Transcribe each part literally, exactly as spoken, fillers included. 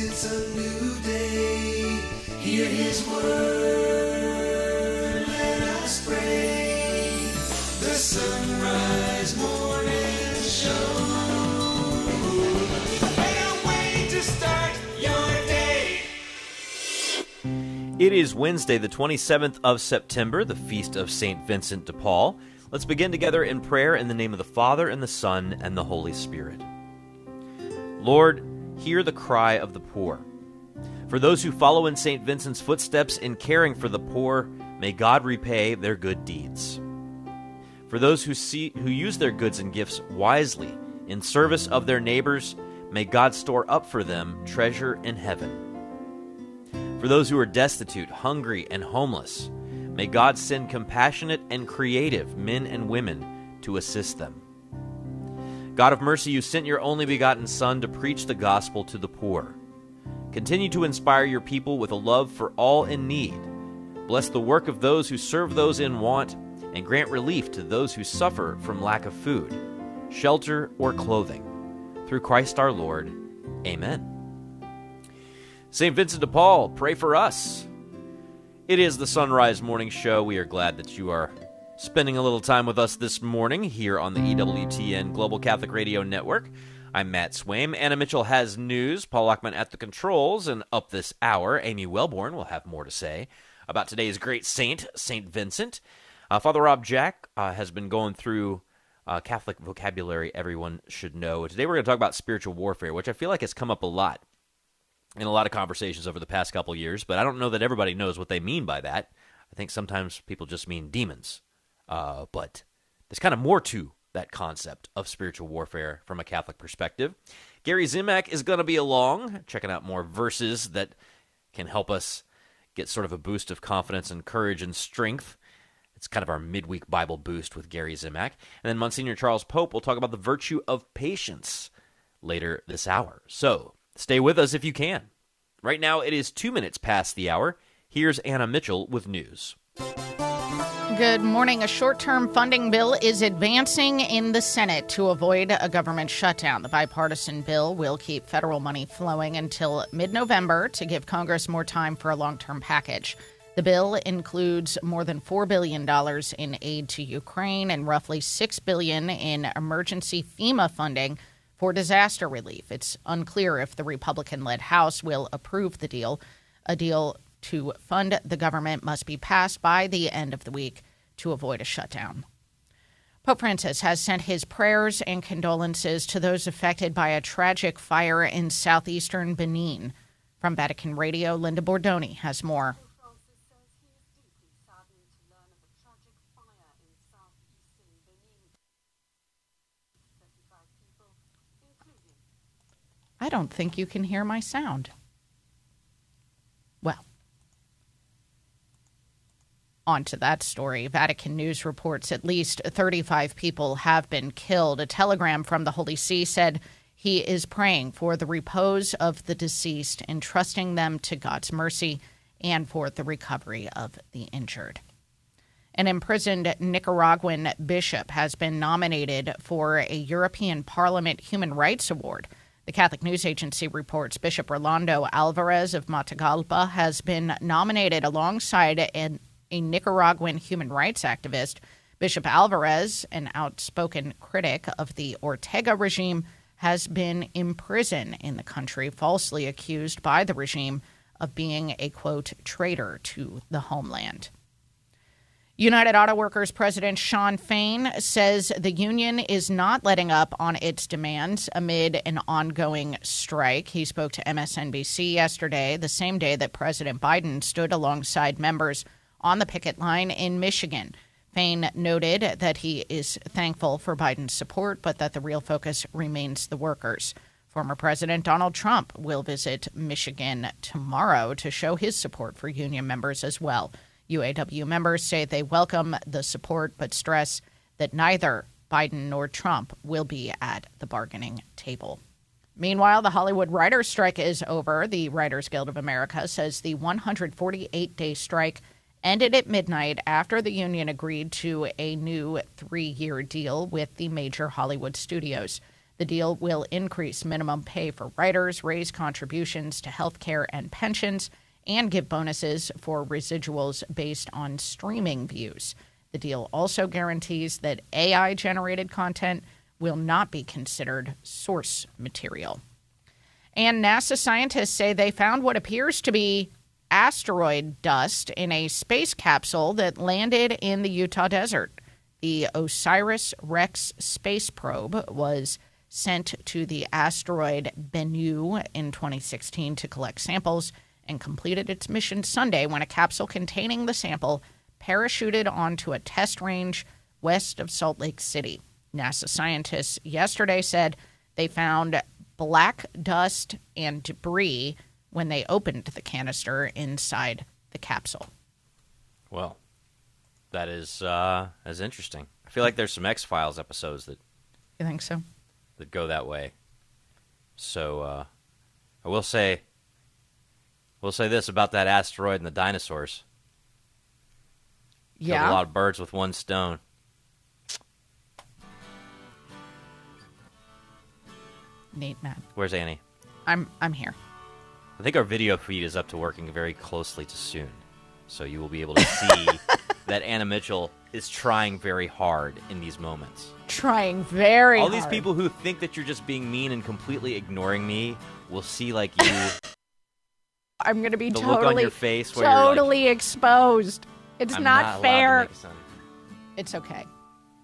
Yes, it's a new day. Hear His word. Let us pray. The Sunrise Morning Show. Better way to start your day. It is Wednesday, the twenty-seventh of September, the feast of Saint Vincent de Paul. Let's begin together in prayer in the name of the Father, and the Son, and the Holy Spirit. Lord, hear the cry of the poor. For those who follow in Saint Vincent's footsteps in caring for the poor, may God repay their good deeds. For those who see, who use their goods and gifts wisely in service of their neighbors, may God store up for them treasure in heaven. For those who are destitute, hungry, and homeless, may God send compassionate and creative men and women to assist them. God of mercy, you sent your only begotten Son to preach the gospel to the poor. Continue to inspire your people with a love for all in need. Bless the work of those who serve those in want, and grant relief to those who suffer from lack of food, shelter, or clothing. Through Christ our Lord. Amen. Saint Vincent de Paul, pray for us. It is the Sunrise Morning Show. We are glad that you are spending a little time with us this morning here on the E W T N Global Catholic Radio Network. I'm Matt Swaim. Anna Mitchell has news. Paul Lockman at the controls. And up this hour, Amy Wellborn will have more to say about today's great saint, Saint Vincent. Uh, Father Rob Jack uh, has been going through uh, Catholic vocabulary everyone should know. Today we're going to talk about spiritual warfare, which I feel like has come up a lot in a lot of conversations over the past couple years, but I don't know that everybody knows what they mean by that. I think sometimes people just mean demons. Uh, but there's kind of more to that concept of spiritual warfare from a Catholic perspective. Gary Zimak is going to be along, checking out more verses that can help us get sort of a boost of confidence and courage and strength. It's kind of our midweek Bible boost with Gary Zimak. And then Monsignor Charles Pope will talk about the virtue of patience later this hour. So stay with us if you can. Right now, it is two minutes past the hour. Here's Anna Mitchell with news. Good morning. A short-term funding bill is advancing in the Senate to avoid a government shutdown. The bipartisan bill will keep federal money flowing until mid-November to give Congress more time for a long-term package. The bill includes more than four billion dollars in aid to Ukraine and roughly six billion dollars in emergency FEMA funding for disaster relief. It's unclear if the Republican-led House will approve the deal. A deal to fund the government must be passed by the end of the week to avoid a shutdown. Pope Francis has sent his prayers and condolences to those affected by a tragic fire in southeastern Benin. From Vatican Radio, Linda Bordoni has more. I don't think you can hear my sound. Well, on to that story. Vatican News reports at least thirty-five people have been killed. A telegram from the Holy See said he is praying for the repose of the deceased, entrusting them to God's mercy, and for the recovery of the injured. An imprisoned Nicaraguan bishop has been nominated for a European Parliament Human Rights Award. The Catholic News Agency reports Bishop Rolando Alvarez of Matagalpa has been nominated alongside an, a Nicaraguan human rights activist. Bishop Alvarez, an outspoken critic of the Ortega regime, has been in prison in the country, falsely accused by the regime of being a, quote, traitor to the homeland. United Auto Workers President Sean Fain says the union is not letting up on its demands amid an ongoing strike. He spoke to M S N B C yesterday, the same day that President Biden stood alongside members on the picket line in Michigan. Fain noted that he is thankful for Biden's support, but that the real focus remains the workers. Former President Donald Trump will visit Michigan tomorrow to show his support for union members as well. U A W members say they welcome the support, but stress that neither Biden nor Trump will be at the bargaining table. Meanwhile, the Hollywood writers' strike is over. The Writers Guild of America says the one hundred forty-eight day strike ended at midnight after the union agreed to a new three year deal with the major Hollywood studios. The deal will increase minimum pay for writers, raise contributions to health care and pensions, and give bonuses for residuals based on streaming views. The deal also guarantees that A I-generated content will not be considered source material. And NASA scientists say they found what appears to be asteroid dust in a space capsule that landed in the Utah desert. The OSIRIS-REx space probe was sent to the asteroid Bennu in twenty sixteen to collect samples and completed its mission Sunday when a capsule containing the sample parachuted onto a test range west of Salt Lake City. NASA scientists yesterday said they found black dust and debris when they opened the canister inside the capsule. Well, that is uh, that's interesting. I feel like there's some X-Files episodes that... You think so? That go that way. So uh, I will say... We'll say this about that asteroid and the dinosaurs. Yeah. Killed a lot of birds with one stone. Nate, Matt. Where's Annie? I'm I'm here. I think our video feed is up to working very closely to soon. So you will be able to see that Anna Mitchell is trying very hard in these moments. Trying very hard. All these hard. People who think that you're just being mean and completely ignoring me will see like you... I'm going to be the totally, look on your face where totally you're like, exposed. It's I'm not, not fair. It's okay.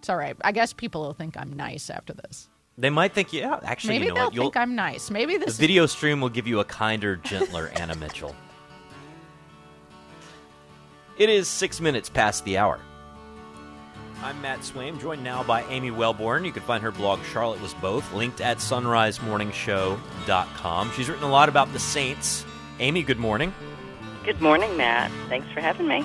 It's all right. I guess people will think I'm nice after this. They might think, yeah, actually, maybe you know they'll what? You'll, think I'm nice. Maybe this the is... video stream will give you a kinder, gentler Anna Mitchell. It is six minutes past the hour. I'm Matt Swaim, joined now by Amy Wellborn. You can find her blog, Charlotte Was Both, linked at sunrise morning show dot com. She's written a lot about the saints. Amy, good morning. Good morning, Matt. Thanks for having me.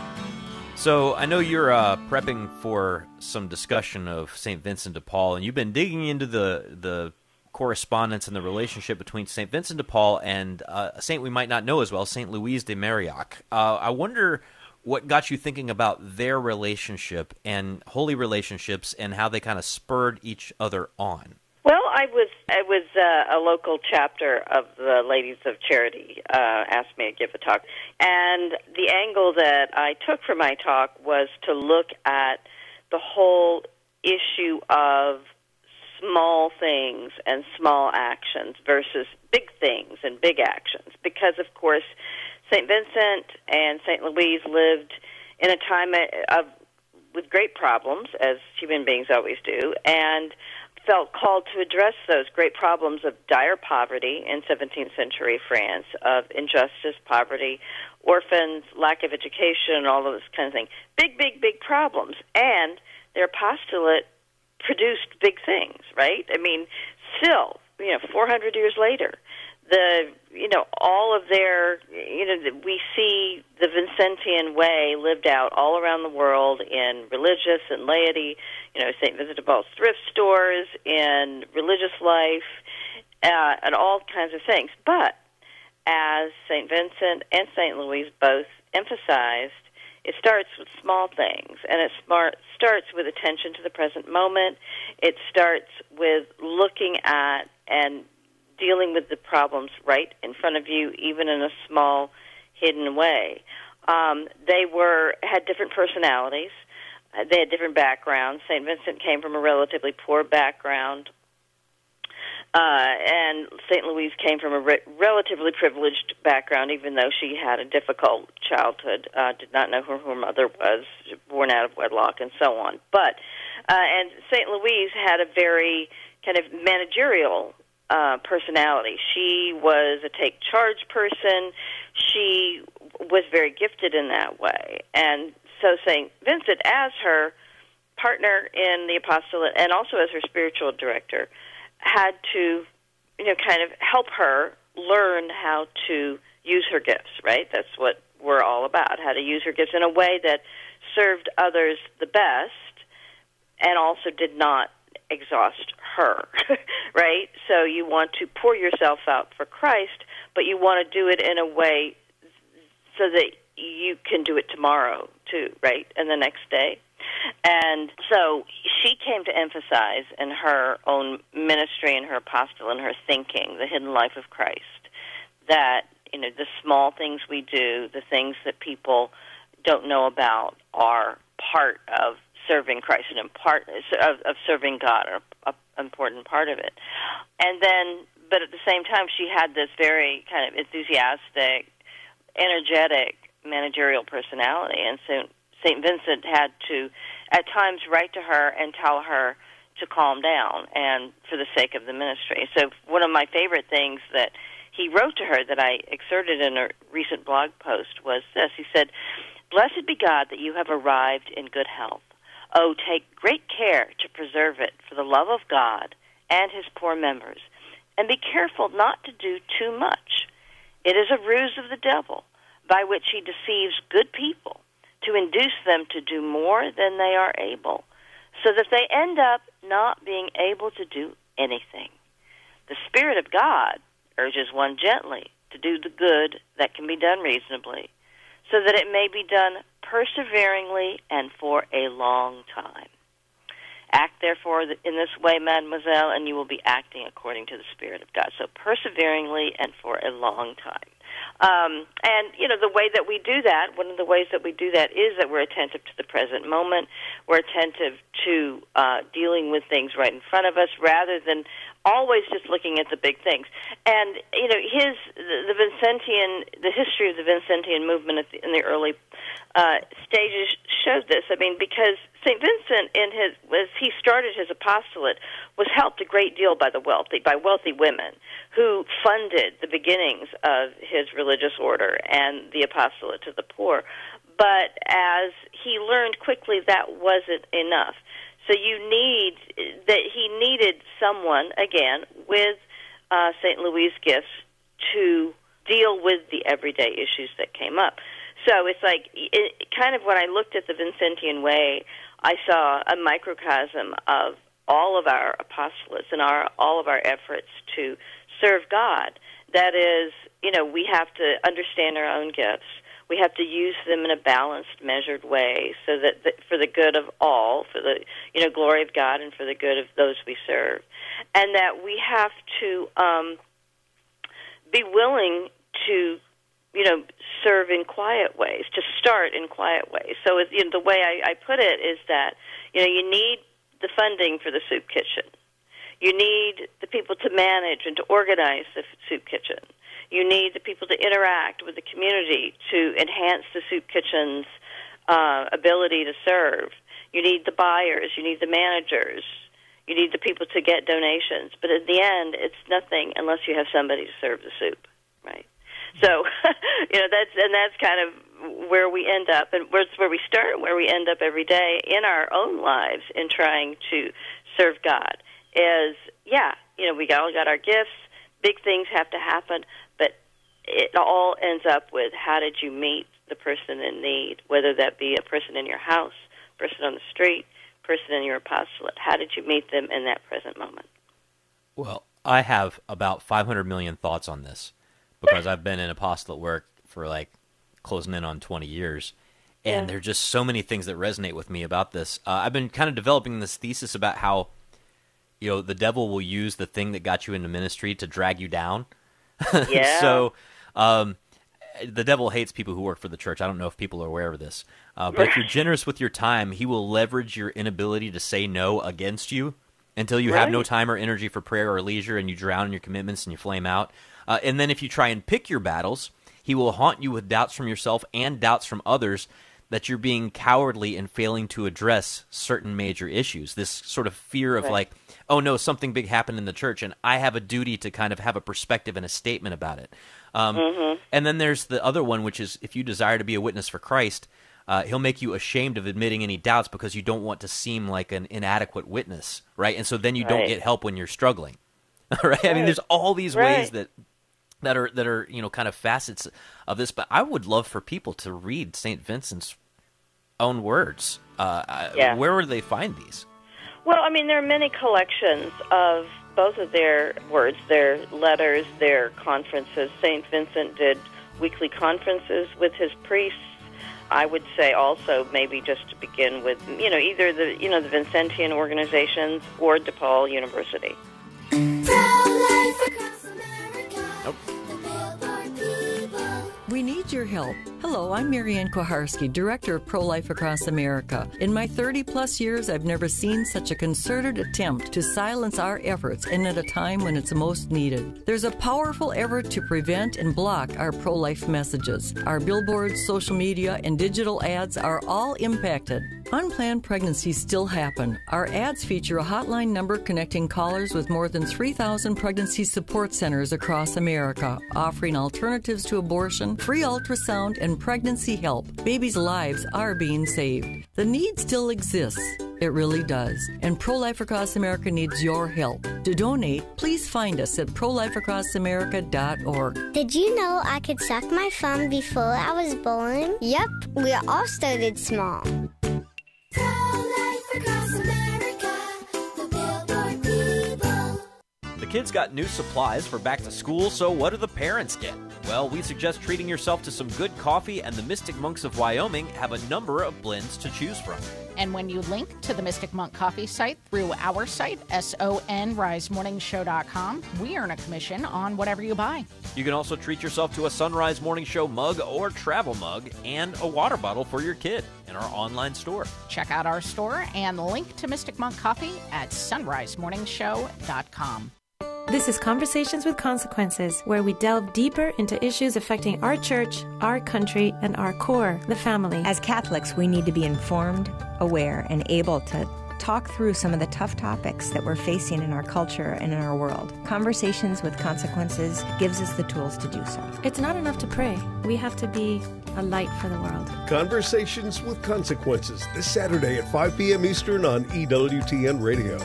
So I know you're uh, prepping for some discussion of Saint Vincent de Paul, and you've been digging into the the correspondence and the relationship between Saint Vincent de Paul and uh, a saint we might not know as well, Saint Louise de Marillac. Uh, I wonder what got you thinking about their relationship and holy relationships and how they kind of spurred each other on. Well, I was I was uh, a local chapter of the Ladies of Charity uh, asked me to give a talk, and the angle that I took for my talk was to look at the whole issue of small things and small actions versus big things and big actions, because, of course, Saint Vincent and Saint Louise lived in a time of with great problems, as human beings always do, and felt called to address those great problems of dire poverty in seventeenth century France, of injustice, poverty, orphans, lack of education, all of this kind of thing. Big, big, big problems. And their postulate produced big things, right? I mean, still, you know, four hundred years later, the, you know, all of their, you know, we see the Vincentian way lived out all around the world in religious and laity, you know, Saint Vincent de Paul's thrift stores, in religious life, uh, and all kinds of things. But as Saint Vincent and Saint Louise both emphasized, it starts with small things, and it smart, starts with attention to the present moment. It starts with looking at and dealing with the problems right in front of you, even in a small, hidden way. Um, they were had different personalities. Uh, they had different backgrounds. Saint Vincent came from a relatively poor background, uh, and Saint Louise came from a re- relatively privileged background, even though she had a difficult childhood, uh, did not know who her mother was, born out of wedlock, and so on. But uh, and Saint Louise had a very kind of managerial Uh, personality. She was a take-charge person. She was very gifted in that way. And so Saint Vincent, as her partner in the apostolate and also as her spiritual director, had to, you know, kind of help her learn how to use her gifts, right? That's what we're all about, how to use her gifts in a way that served others the best and also did not exhaust her, right? So you want to pour yourself out for Christ, but you want to do it in a way so that you can do it tomorrow, too, right? And the next day. And so she came to emphasize in her own ministry and her apostle and her thinking, the hidden life of Christ, that, you know, the small things we do, the things that people don't know about, are part of serving Christ and in part of, of serving God, are an important part of it. And then, but at the same time, she had this very kind of enthusiastic, energetic, managerial personality. And so Saint Vincent had to, at times, write to her and tell her to calm down, and for the sake of the ministry. So one of my favorite things that he wrote to her that I excerpted in a recent blog post was this. He said, "Blessed be God that you have arrived in good health. Oh, take great care to preserve it for the love of God and his poor members, and be careful not to do too much. It is a ruse of the devil by which he deceives good people to induce them to do more than they are able, so that they end up not being able to do anything. The Spirit of God urges one gently to do the good that can be done reasonably, so that it may be done perseveringly and for a long time. Act, therefore, in this way, mademoiselle, and you will be acting according to the Spirit of God." So perseveringly and for a long time. Um, and, you know, the way that we do that, one of the ways that we do that is that we're attentive to the present moment. We're attentive to uh, dealing with things right in front of us rather than always just looking at the big things. And, you know, his the Vincentian, the history of the Vincentian movement in the early uh, stages showed this. I mean, because Saint Vincent, in his as he started his apostolate, was helped a great deal by the wealthy, by wealthy women who funded the beginnings of his religious order and the apostolate to the poor. But as he learned quickly, that wasn't enough. So you need that he needed someone again with uh, Saint Louis' gifts to deal with the everyday issues that came up. So it's like it, kind of when I looked at the Vincentian way, I saw a microcosm of all of our apostolates and our all of our efforts to serve God. That is, you know, we have to understand our own gifts. We have to use them in a balanced, measured way, so that the, for the good of all, for the you know glory of God, and for the good of those we serve, and that we have to um, be willing to you know serve in quiet ways, to start in quiet ways. So it, you know, the way I, I put it is that you know you need the funding for the soup kitchen. You need the people to manage and to organize the soup kitchen. You need the people to interact with the community to enhance the soup kitchen's uh, ability to serve. You need the buyers. You need the managers. You need the people to get donations. But in the end, it's nothing unless you have somebody to serve the soup, right? So, you know, that's and that's kind of where we end up, and where, where we start and where we end up every day in our own lives in trying to serve God. Is, yeah, you know, we all got our gifts, big things have to happen, but it all ends up with how did you meet the person in need, whether that be a person in your house, person on the street, person in your apostolate. How did you meet them in that present moment? Well, I have about five hundred million thoughts on this because I've been in apostolate work for like closing in on twenty years. And yeah. There are just so many things that resonate with me about this. Uh, I've been kind of developing this thesis about how you know, the devil will use the thing that got you into ministry to drag you down. Yeah. so um, the devil hates people who work for the church. I don't know if people are aware of this. Uh, but if you're generous with your time, he will leverage your inability to say no against you until you right. have no time or energy for prayer or leisure, and you drown in your commitments and you flame out. Uh, and then if you try and pick your battles, he will haunt you with doubts from yourself and doubts from others that you're being cowardly and failing to address certain major issues. This sort of fear of right. like, oh no, something big happened in the church and I have a duty to kind of have a perspective and a statement about it. Um, mm-hmm. And then there's the other one, which is if you desire to be a witness for Christ, uh, he'll make you ashamed of admitting any doubts because you don't want to seem like an inadequate witness, right? And so then you right. don't get help when you're struggling, right? I mean, there's all these right. ways that... that are that are you know kind of facets of this, but I would love for people to read Saint Vincent's own words. Uh, yeah. Where would they find these? Well, I mean, there are many collections of both of their words, their letters, their conferences. Saint Vincent did weekly conferences with his priests. I would say also maybe just to begin with, you know, either the, you know, the Vincentian organizations or DePaul University. Nope. We need your help. Hello, I'm Marianne Koharski, Director of Pro-Life Across America. In my thirty-plus years, I've never seen such a concerted attempt to silence our efforts, and at a time when it's most needed. There's a powerful effort to prevent and block our pro-life messages. Our billboards, social media, and digital ads are all impacted. Unplanned pregnancies still happen. Our ads feature a hotline number connecting callers with more than three thousand pregnancy support centers across America, offering alternatives to abortion, free ultrasound, and pregnancy help. Babies' lives are being saved. The need still exists. It really does. And Pro-Life Across America needs your help. To donate, please find us at pro life across america dot org. Did you know I could suck my thumb before I was born? Yep, we all started small. Pro-Life Across America, the Billboard people. The kids got new supplies for back to school, so what do the parents get? Well, we suggest treating yourself to some good coffee, and the Mystic Monks of Wyoming have a number of blends to choose from. And when you link to the Mystic Monk Coffee site through our site, sunrise morning show dot com, we earn a commission on whatever you buy. You can also treat yourself to a Sunrise Morning Show mug or travel mug and a water bottle for your kid in our online store. Check out our store and link to Mystic Monk Coffee at sunrise morning show dot com. This is Conversations with Consequences, where we delve deeper into issues affecting our church, our country, and our core, the family. As Catholics, we need to be informed, aware, and able to talk through some of the tough topics that we're facing in our culture and in our world. Conversations with Consequences gives us the tools to do so. It's not enough to pray. We have to be a light for the world. Conversations with Consequences, this Saturday at five p.m. Eastern on E W T N Radio.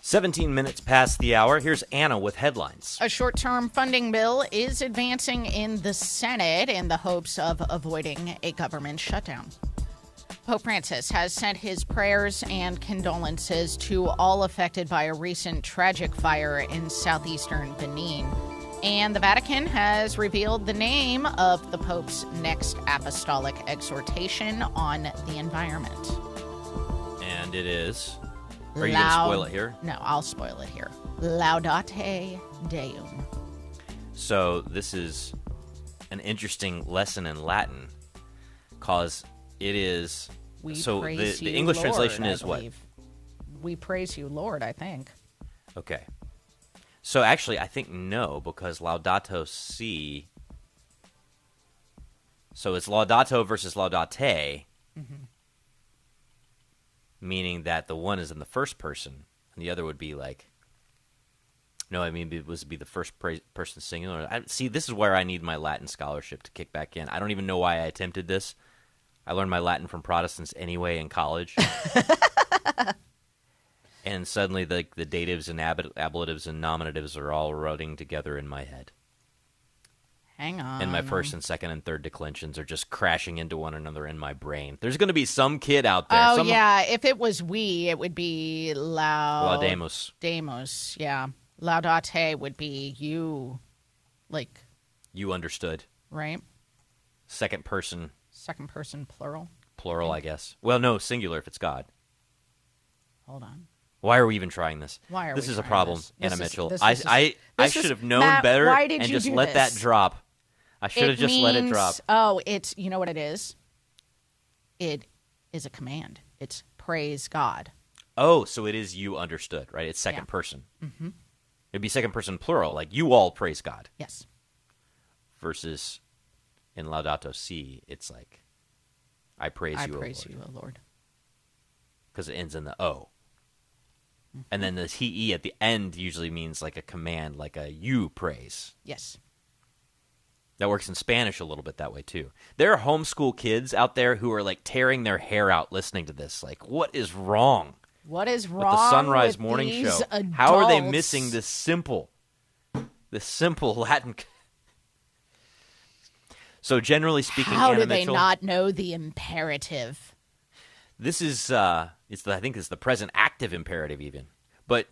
seventeen minutes past the hour. Here's Anna with headlines. A short-term funding bill is advancing in the Senate in the hopes of avoiding a government shutdown. Pope Francis has sent his prayers and condolences to all affected by a recent tragic fire in southeastern Benin. And the Vatican has revealed the name of the Pope's next apostolic exhortation on the environment. And it is... Are you going to spoil it here? No, I'll spoil it here. Laudate Deum. So this is an interesting lesson in Latin, because it is... We so praise the, the you, English Lord, translation is what? We praise you, Lord, I think. Okay. So actually, I think no, because Laudato Si... So it's Laudato versus Laudate. Mm-hmm. Meaning that the one is in the first person, and the other would be like, no, I mean, it would be the first pra- person singular. I, see, this is where I need my Latin scholarship to kick back in. I don't even know why I attempted this. I learned my Latin from Protestants anyway in college. And suddenly the, the datives and ab- ablatives and nominatives are all running together in my head. Hang on. And my first and second and third declensions are just crashing into one another in my brain. There's going to be some kid out there. Oh, some... yeah. If it was we, it would be Laud... Laudamus. Laudamus, yeah. Laudate would be you, like... You understood. Right. Second person. Second person, plural. Plural, I guess. Well, no, singular if it's God. Hold on. Why are we even trying this? Why are this we is a problem, this? Anna this Mitchell. Is, I, is, I, I should have known Matt, better and just let this? that drop. I should it have just means, let it drop. Oh, it's, you know what it is? It is a command. It's praise God. Oh, so it is you understood, right? It's second yeah. person. Mm-hmm. It'd be second person plural, like you all praise God. Yes. Versus in Laudato Si, it's like, I praise I you, I praise O Lord. you, O Lord. Because it ends in the O. And then the T E at the end usually means like a command, like a you praise. Yes. That works in Spanish a little bit that way, too. There are homeschool kids out there who are like tearing their hair out listening to this. Like, what is wrong? What is wrong with the Sunrise Morning Show? Adults? How are they missing this simple, this simple Latin? So generally speaking, how Anna do they Mitchell, not know the imperative? This is, uh, it's the, I think it's the present active imperative even. But,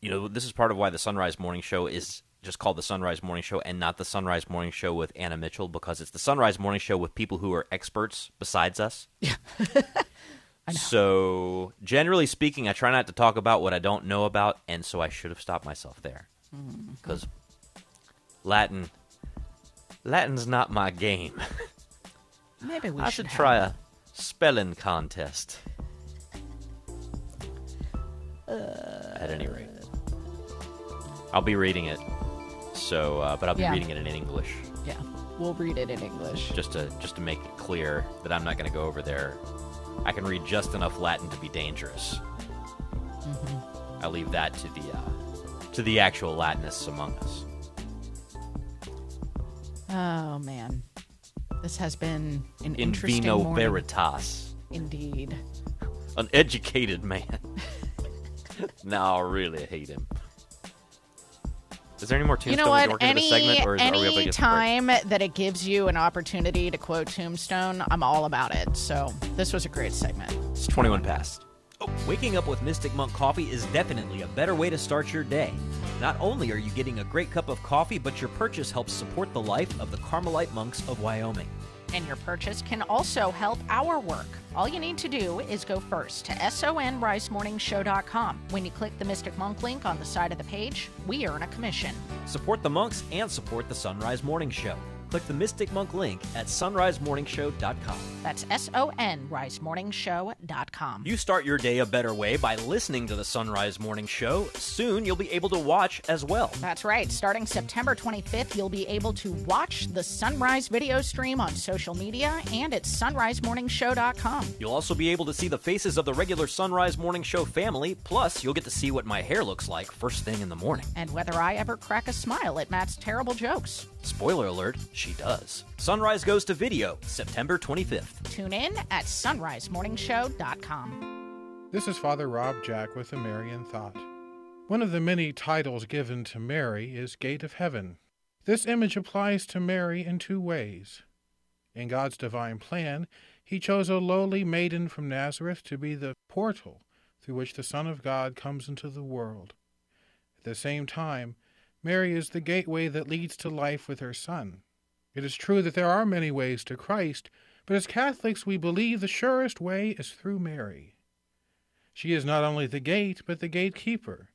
you know, this is part of why the Sunrise Morning Show is just called the Sunrise Morning Show and not the Sunrise Morning Show with Anna Mitchell, because it's the Sunrise Morning Show with people who are experts besides us. Yeah. I know. So generally speaking, I try not to talk about what I don't know about, and so I should have stopped myself there, because mm-hmm. Latin, Latin's not my game. Maybe we I should, should try a spelling contest. Uh, At any rate, I'll be reading it. So, uh, but I'll be yeah. reading it in English. Yeah, we'll read it in English. Just to just to make it clear that I'm not going to go over there. I can read just enough Latin to be dangerous. Mm-hmm. I leave that to the uh, to the actual Latinists among us. Oh man, this has been an In interesting vino morning. Veritas, indeed. An educated man. Now I really hate him. Is there any more tombstones? You know what? Any, segment, or is, any time that it gives you an opportunity to quote Tombstone, I'm all about it. So this was a great segment. It's twenty-one past. Oh, waking up with Mystic Monk coffee is definitely a better way to start your day. Not only are you getting a great cup of coffee, but your purchase helps support the life of the Carmelite monks of Wyoming. And your purchase can also help our work. All you need to do is go first to sonrise morning show dot com. When you click the Mystic Monk link on the side of the page, we earn a commission. Support the monks and support the Sunrise Morning Show. Click the Mystic Monk link at sunrise morning show dot com. That's sonrise morning show dot com. You start your day a better way by listening to the Sunrise Morning Show. Soon you'll be able to watch as well. That's right. Starting September twenty-fifth, you'll be able to watch the Sunrise video stream on social media and at sunrise morning show dot com. You'll also be able to see the faces of the regular Sunrise Morning Show family. Plus, you'll get to see what my hair looks like first thing in the morning. And whether I ever crack a smile at Matt's terrible jokes. Spoiler alert, she does. Sunrise goes to video September twenty-fifth. Tune in at sunrise morning show dot com. This is Father Rob Jack with a Marian Thought. One of the many titles given to Mary is Gate of Heaven. This image applies to Mary in two ways. In God's divine plan, he chose a lowly maiden from Nazareth to be the portal through which the Son of God comes into the world. At the same time, Mary is the gateway that leads to life with her Son. It is true that there are many ways to Christ, but as Catholics we believe the surest way is through Mary. She is not only the gate, but the gatekeeper.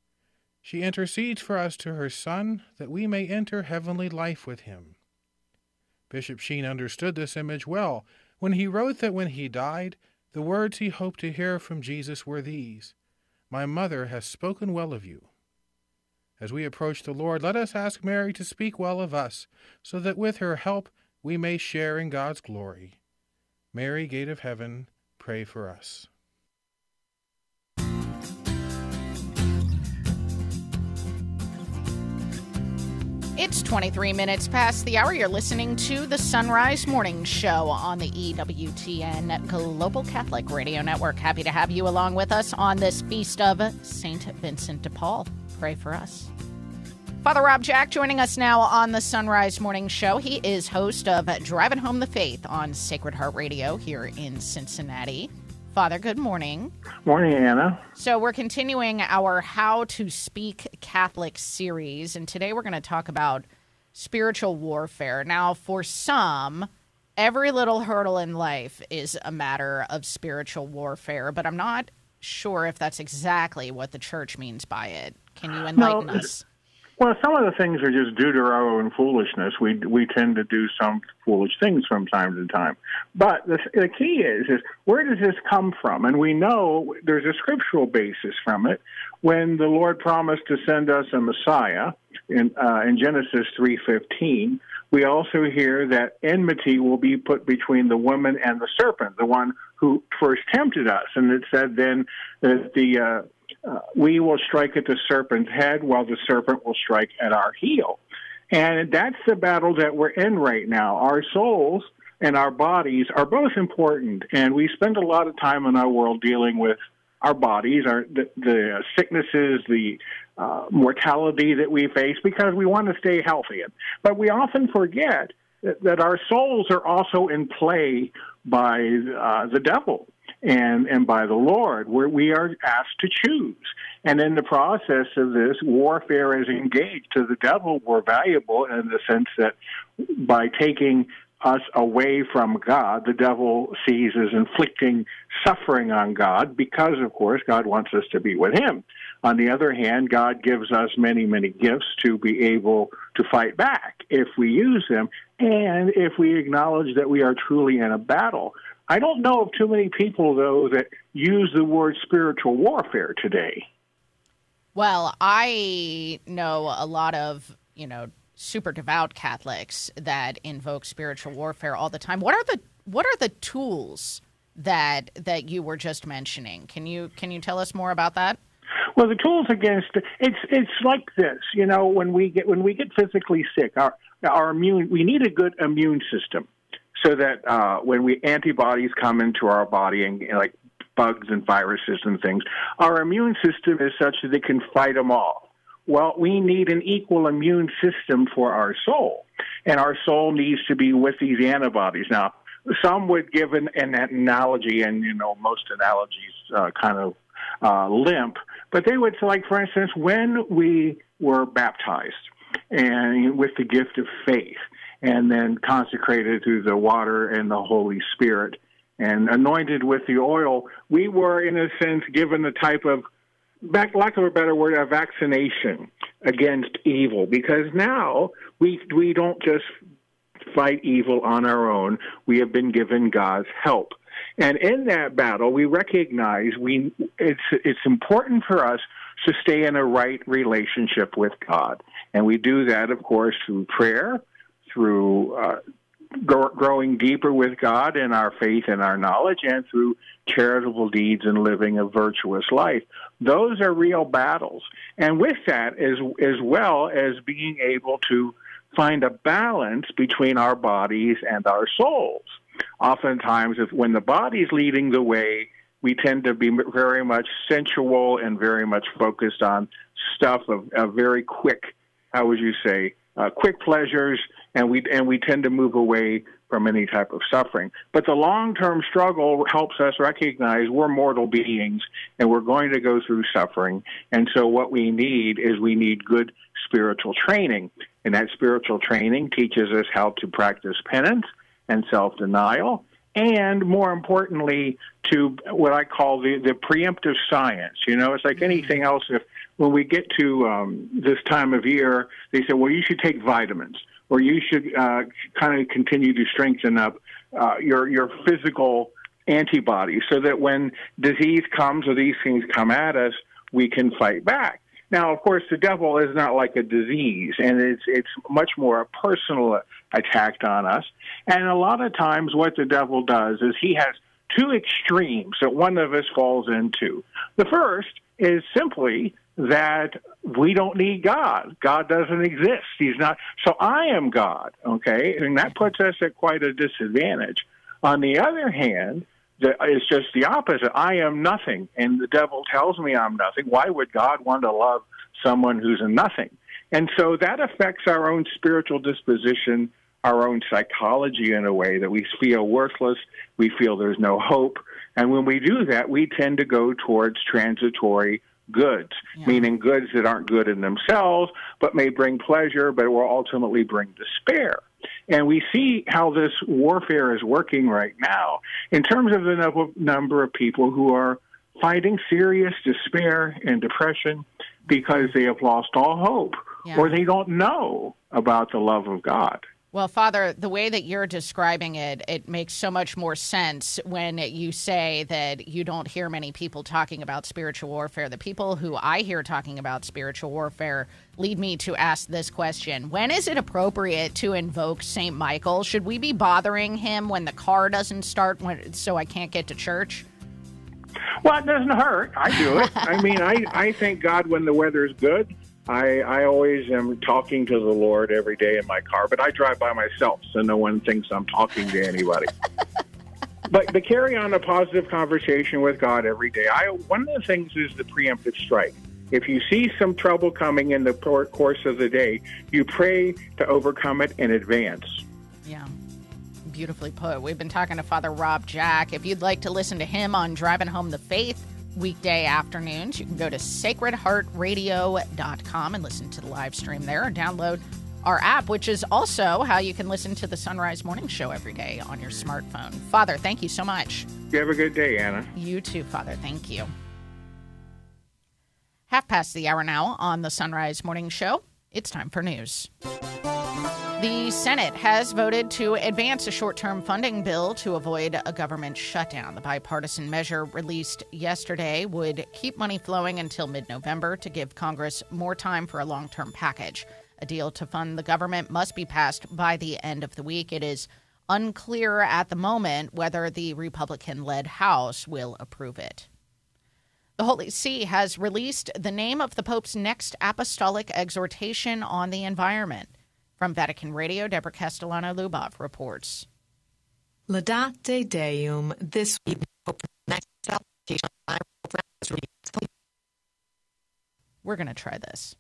She intercedes for us to her Son, that we may enter heavenly life with him. Bishop Sheen understood this image well when he wrote that when he died, the words he hoped to hear from Jesus were these, "My mother has spoken well of you." As we approach the Lord, let us ask Mary to speak well of us, so that with her help we may share in God's glory. Mary, Gate of Heaven, pray for us. It's twenty-three minutes past the hour. You're listening to the Sunrise Morning Show on the E W T N Global Catholic Radio Network. Happy to have you along with us on this feast of Saint Vincent de Paul. Pray for us. Father Rob Jack joining us now on the Sunrise Morning Show. He is host of Driving Home the Faith on Sacred Heart Radio here in Cincinnati. Father, good morning. Morning, Anna. So we're continuing our How to Speak Catholic series, and today we're going to talk about spiritual warfare. Now, for some, every little hurdle in life is a matter of spiritual warfare, but I'm not sure if that's exactly what the Church means by it. Can you enlighten no, us? Well, some of the things are just due to our own foolishness. We we tend to do some foolish things from time to time. But the, the key is, is where does this come from? And we know there's a scriptural basis from it. When the Lord promised to send us a Messiah in, uh, in Genesis three fifteen, we also hear that enmity will be put between the woman and the serpent, the one who first tempted us. And it said then that the... Uh, Uh, we will strike at the serpent's head while the serpent will strike at our heel. And that's the battle that we're in right now. Our souls and our bodies are both important, and we spend a lot of time in our world dealing with our bodies, our the, the sicknesses, the uh, mortality that we face, because we want to stay healthy. But we often forget that, that our souls are also in play by uh, the devil. and, and by the Lord, where we are asked to choose. And in the process of this, warfare is engaged to the devil. We're valuable in the sense that by taking us away from God, the devil sees as inflicting suffering on God because, of course, God wants us to be with him. On the other hand, God gives us many, many gifts to be able to fight back if we use them and if we acknowledge that we are truly in a battle. I don't know of too many people, though, that use the word spiritual warfare today. Well, I know a lot of, you know, super devout Catholics that invoke spiritual warfare all the time. What are the what are the tools that that you were just mentioning? Can you can you tell us more about that? Well, the tools against it's it's like this. You know, when we get when we get physically sick, our our immune we need a good immune system so that uh, when we antibodies come into our body and, and like bugs and viruses and things, our immune system is such that it can fight them all. Well, we need an equal immune system for our soul, and our soul needs to be with these antibodies. Now, some would give an, an analogy, and, you know, most analogies uh, kind of uh, limp, but they would say, like, for instance, when we were baptized and with the gift of faith and then consecrated through the water and the Holy Spirit and anointed with the oil, we were, in a sense, given the type of Back, lack of a better word, a vaccination against evil, because now we we don't just fight evil on our own. We have been given God's help, and in that battle, we recognize we it's it's important for us to stay in a right relationship with God, and we do that, of course, through prayer, through uh, gr- growing deeper with God in our faith and our knowledge, and through charitable deeds and living a virtuous life. Those are real battles. And with that, as, as well as being able to find a balance between our bodies and our souls. Oftentimes, if, when the body's leading the way, we tend to be very much sensual and very much focused on stuff of, of very quick, how would you say, uh, quick pleasures, and we and we tend to move away from any type of suffering. But the long-term struggle helps us recognize we're mortal beings and we're going to go through suffering. And so what we need is we need good spiritual training. And that spiritual training teaches us how to practice penance and self-denial, and more importantly, to what I call the, the preemptive science. You know, it's like anything else. If when we get to um, this time of year, they say, well, you should take vitamins, or you should uh, kind of continue to strengthen up uh, your your physical antibodies so that when disease comes or these things come at us, we can fight back. Now, of course, the devil is not like a disease, and it's it's much more a personal attack on us. And a lot of times what the devil does is he has two extremes that one of us falls into. The first is simply that we don't need God. God doesn't exist. He's not. So I am God, okay? And that puts us at quite a disadvantage. On the other hand, the, it's just the opposite. I am nothing, and the devil tells me I'm nothing. Why would God want to love someone who's a nothing? And so that affects our own spiritual disposition, our own psychology in a way that we feel worthless, we feel there's no hope. And when we do that, we tend to go towards transitory goods, yeah. meaning goods that aren't good in themselves, but may bring pleasure, but will ultimately bring despair. And we see how this warfare is working right now in terms of the number of people who are fighting serious despair and depression because they have lost all hope yeah. or they don't know about the love of God. Well, Father, the way that you're describing it, it makes so much more sense when you say that you don't hear many people talking about spiritual warfare. The people who I hear talking about spiritual warfare lead me to ask this question. When is it appropriate to invoke Saint Michael? Should we be bothering him when the car doesn't start when, so I can't get to church? Well, it doesn't hurt. I do it. I mean, I, I thank God when the weather's good. I, I always am talking to the Lord every day in my car, but I drive by myself, so no one thinks I'm talking to anybody. But to carry on a positive conversation with God every day, I, one of the things is the preemptive strike. If you see some trouble coming in the course of the day, you pray to overcome it in advance. Yeah. beautifully put. We've been talking to Father Rob Jack. If you'd like to listen to him on Driving Home the Faith weekday afternoons, you can go to sacred heart radio dot com and listen to the live stream there, or download our app, which is also how you can listen to the Sunrise Morning Show every day on your smartphone. Father, thank you so much. You have a good day, Anna. You too, Father. Thank you. Half past the hour now on the Sunrise Morning Show. It's time for news. The Senate has voted to advance a short-term funding bill to avoid a government shutdown. The bipartisan measure released yesterday would keep money flowing until mid-November to give Congress more time for a long-term package. A deal to fund the government must be passed by the end of the week. It is unclear at the moment whether the Republican-led House will approve it. The Holy See has released the name of the Pope's next apostolic exhortation on the environment. From Vatican Radio, Deborah Castellano-Lubov reports. Laudate Deum, this week, Pope's next apostolic exhortation. We're going to try this.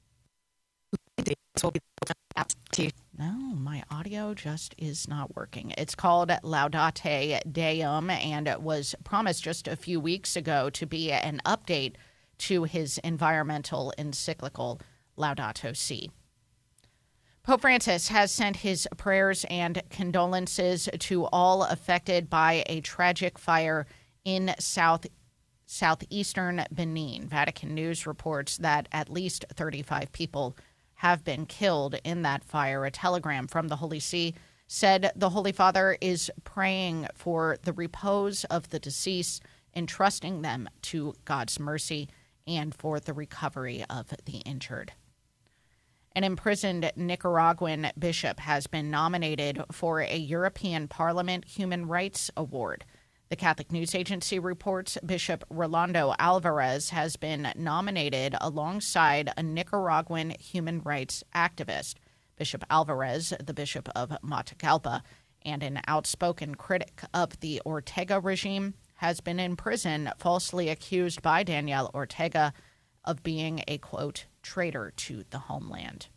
No, my audio just is not working. It's called Laudate Deum, and it was promised just a few weeks ago to be an update to his environmental encyclical, Laudato Si. Pope Francis has sent his prayers and condolences to all affected by a tragic fire in South southeastern Benin. Vatican News reports that at least thirty-five people have been killed in that fire. A telegram from the Holy See said the Holy Father is praying for the repose of the deceased, entrusting them to God's mercy, and for the recovery of the injured. An imprisoned Nicaraguan bishop has been nominated for a European Parliament Human Rights Award. The Catholic News Agency reports Bishop Rolando Alvarez has been nominated alongside a Nicaraguan human rights activist. Bishop Alvarez, the Bishop of Matagalpa, and an outspoken critic of the Ortega regime, has been in prison falsely accused by Daniel Ortega of being a, quote, traitor to the homeland.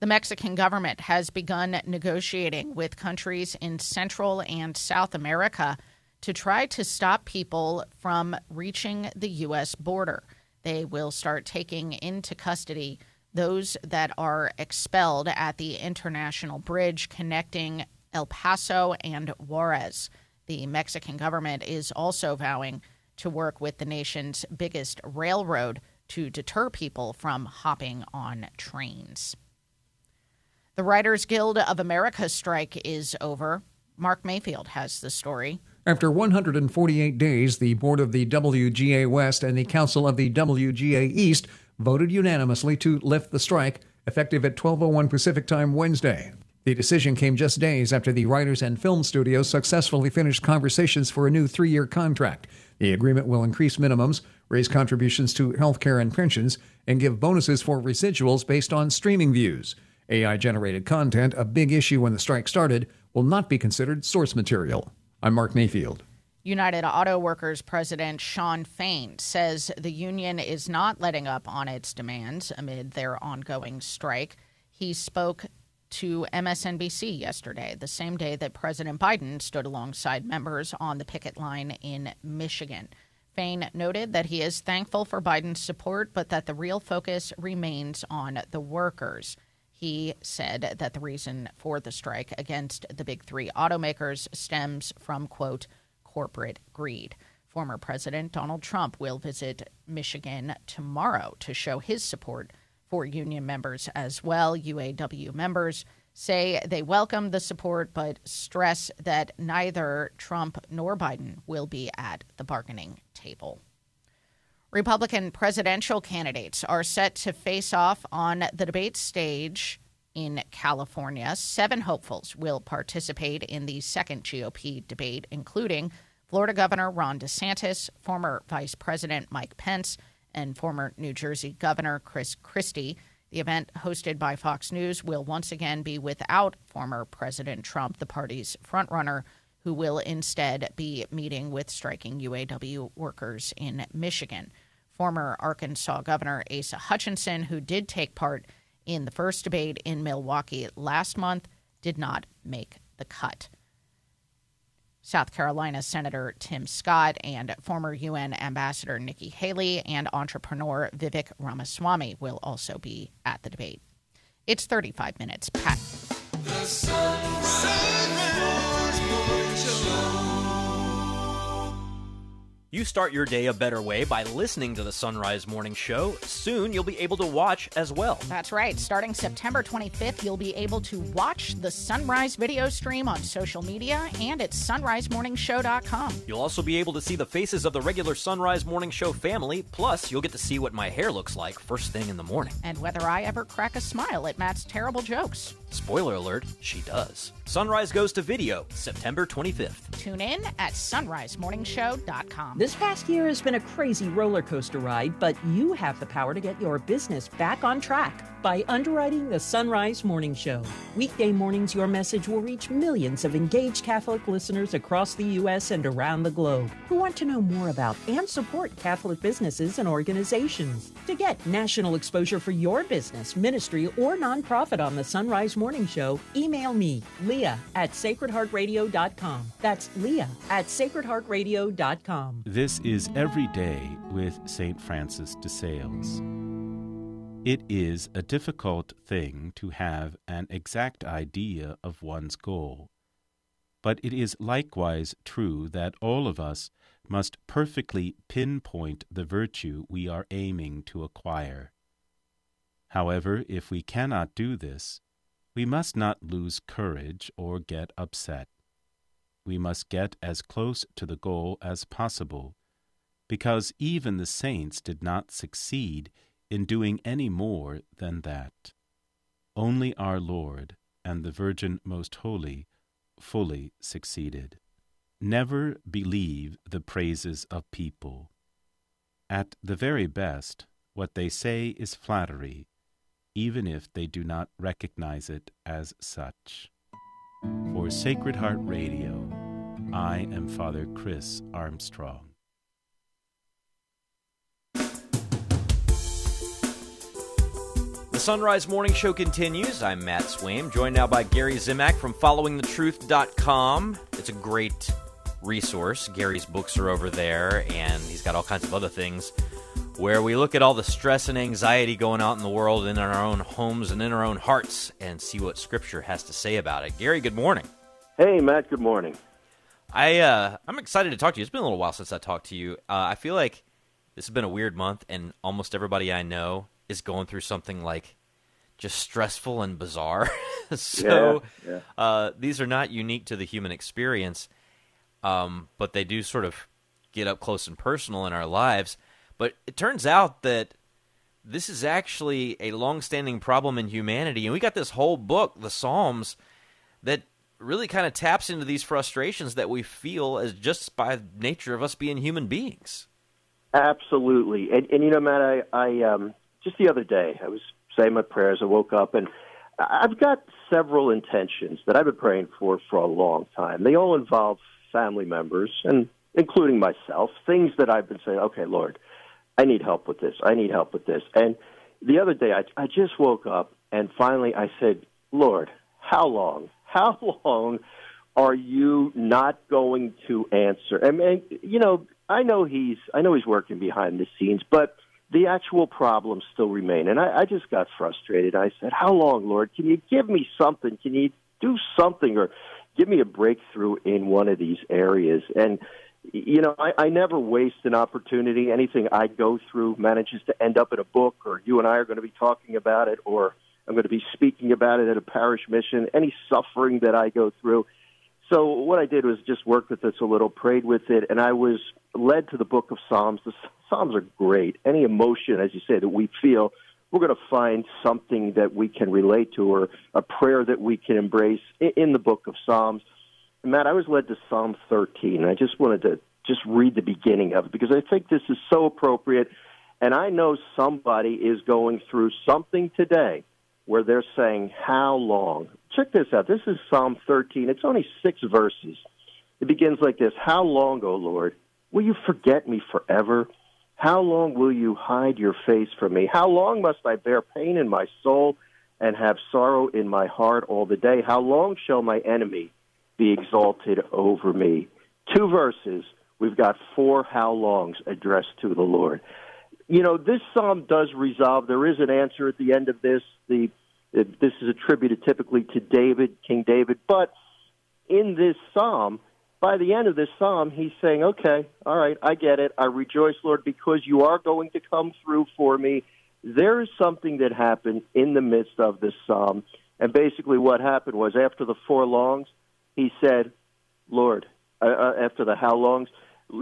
The Mexican government has begun negotiating with countries in Central and South America to try to stop people from reaching the U S border. They will start taking into custody those that are expelled at the international bridge connecting El Paso and Juarez. The Mexican government is also vowing to work with the nation's biggest railroad to deter people from hopping on trains. The Writers Guild of America strike is over. Mark Mayfield has the story. After one hundred forty-eight days, the board of the W G A West and the council of the W G A East voted unanimously to lift the strike, effective at twelve oh one Pacific Time Wednesday. The decision came just days after the writers and film studios successfully finished conversations for a new three-year contract. The agreement will increase minimums, raise contributions to health care and pensions, and give bonuses for residuals based on streaming views. A I-generated content, a big issue when the strike started, will not be considered source material. I'm Mark Mayfield. United Auto Workers President Sean Fain says the union is not letting up on its demands amid their ongoing strike. He spoke to M S N B C yesterday, the same day that President Biden stood alongside members on the picket line in Michigan. Fain noted that he is thankful for Biden's support, but that the real focus remains on the workers. He said that the reason for the strike against the big three automakers stems from, quote, corporate greed. Former President Donald Trump will visit Michigan tomorrow to show his support for union members as well. U A W members say they welcome the support, but stress that neither Trump nor Biden will be at the bargaining table. Republican presidential candidates are set to face off on the debate stage in California. Seven hopefuls will participate in the second G O P debate, including Florida Governor Ron DeSantis, former Vice President Mike Pence, and former New Jersey Governor Chris Christie. The event, hosted by Fox News, will once again be without former President Trump, the party's frontrunner, who will instead be meeting with striking U A W workers in Michigan. Former Arkansas Governor Asa Hutchinson, who did take part in the first debate in Milwaukee last month, did not make the cut. South Carolina Senator Tim Scott and former U N Ambassador Nikki Haley and entrepreneur Vivek Ramaswamy will also be at the debate. It's thirty-five minutes past. The Sunrise, Sunrise Morning Show. You start your day a better way by listening to the Sunrise Morning Show. Soon you'll be able to watch as well. That's right. Starting September twenty-fifth, you'll be able to watch the Sunrise video stream on social media and at sunrise morning show dot com. You'll also be able to see the faces of the regular Sunrise Morning Show family. Plus, you'll get to see what my hair looks like first thing in the morning. And whether I ever crack a smile at Matt's terrible jokes. Spoiler alert, she does. Sunrise goes to video September twenty-fifth. Tune in at sunrise morning show dot com. This past year has been a crazy roller coaster ride, but you have the power to get your business back on track by underwriting the Sunrise Morning Show. Weekday mornings, your message will reach millions of engaged Catholic listeners across the U S and around the globe who want to know more about and support Catholic businesses and organizations. To get national exposure for your business, ministry, or nonprofit on the Sunrise Morning Show, email me, Leah, at sacred heart radio dot com. That's Leah, at sacred heart radio dot com. This is Every Day with Saint Francis de Sales. It is a difficult thing to have an exact idea of one's goal, but it is likewise true that all of us must perfectly pinpoint the virtue we are aiming to acquire. However, if we cannot do this, we must not lose courage or get upset. We must get as close to the goal as possible, because even the saints did not succeed in doing any more than that. Only our Lord and the Virgin Most Holy fully succeeded. Never believe the praises of people. At the very best, what they say is flattery, even if they do not recognize it as such. For Sacred Heart Radio, I am Father Chris Armstrong. The Sunrise Morning Show continues. I'm Matt Swaim, joined now by Gary Zimak from following the truth dot com. It's a great resource. Gary's books are over there, and he's got all kinds of other things where we look at all the stress and anxiety going on in the world and in our own homes and in our own hearts and see what Scripture has to say about it. Gary, good morning. Hey, Matt, good morning. I, uh, I'm excited to talk to you. It's been a little while since I talked to you. Uh, I feel like this has been a weird month, and almost everybody I know is going through something like just stressful and bizarre. so yeah, yeah. Uh, these are not unique to the human experience, um, but they do sort of get up close and personal in our lives. But it turns out that this is actually a longstanding problem in humanity. And we got this whole book, the Psalms, that really kind of taps into these frustrations that we feel as just by nature of us being human beings. Absolutely. And, and you know, Matt, I... I um... just the other day, I was saying my prayers. I woke up, and I've got several intentions that I've been praying for for a long time. They all involve family members, and including myself, things that I've been saying, okay, Lord, I need help with this. I need help with this. And the other day, I, I just woke up, and finally I said, Lord, how long, how long are you not going to answer? I mean, you know, I know he's, I know he's working behind the scenes, but the actual problems still remain. And I, I just got frustrated. I said, how long, Lord? Can you give me something? Can you do something or give me a breakthrough in one of these areas? And, you know, I, I never waste an opportunity. Anything I go through manages to end up in a book, or you and I are going to be talking about it, or I'm going to be speaking about it at a parish mission, any suffering that I go through. So what I did was just work with this a little, prayed with it, and I was led to the book of Psalms. The Psalms are great. Any emotion, as you say, that we feel, we're going to find something that we can relate to or a prayer that we can embrace in the book of Psalms. And Matt, I was led to Psalm thirteen, and I just wanted to just read the beginning of it because I think this is so appropriate, and I know somebody is going through something today where they're saying, how long? Check this out. This is Psalm thirteen. It's only six verses. It begins like this. How long, O Lord, will you forget me forever? How long will you hide your face from me? How long must I bear pain in my soul and have sorrow in my heart all the day? How long shall my enemy be exalted over me. Two verses. We've got four how longs addressed to the Lord. You know, this psalm does resolve. There is an answer at the end of this. The This is attributed typically to David, King David. But in this psalm, by the end of this psalm, he's saying, okay, all right, I get it. I rejoice, Lord, because you are going to come through for me. There is something that happened in the midst of this psalm. And basically what happened was after the four longs, he said, Lord, uh, after the how longs,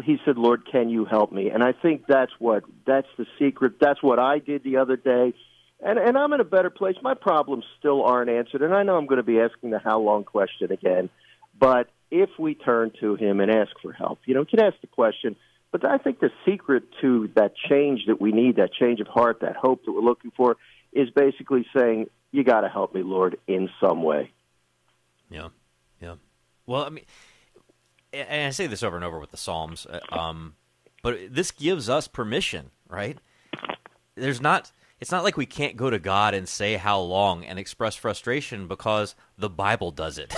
he said, Lord, can you help me? And I think that's what, that's the secret. That's what I did the other day. And, and I'm in a better place. My problems still aren't answered, and I know I'm going to be asking the how long question again. But if we turn to him and ask for help, you know, we can ask the question. But I think the secret to that change that we need, that change of heart, that hope that we're looking for, is basically saying, you got to help me, Lord, in some way. Yeah, yeah. Well, I mean, and I say this over and over with the Psalms, um, but this gives us permission, right? There's not... It's not like we can't go to God and say how long and express frustration because the Bible does it,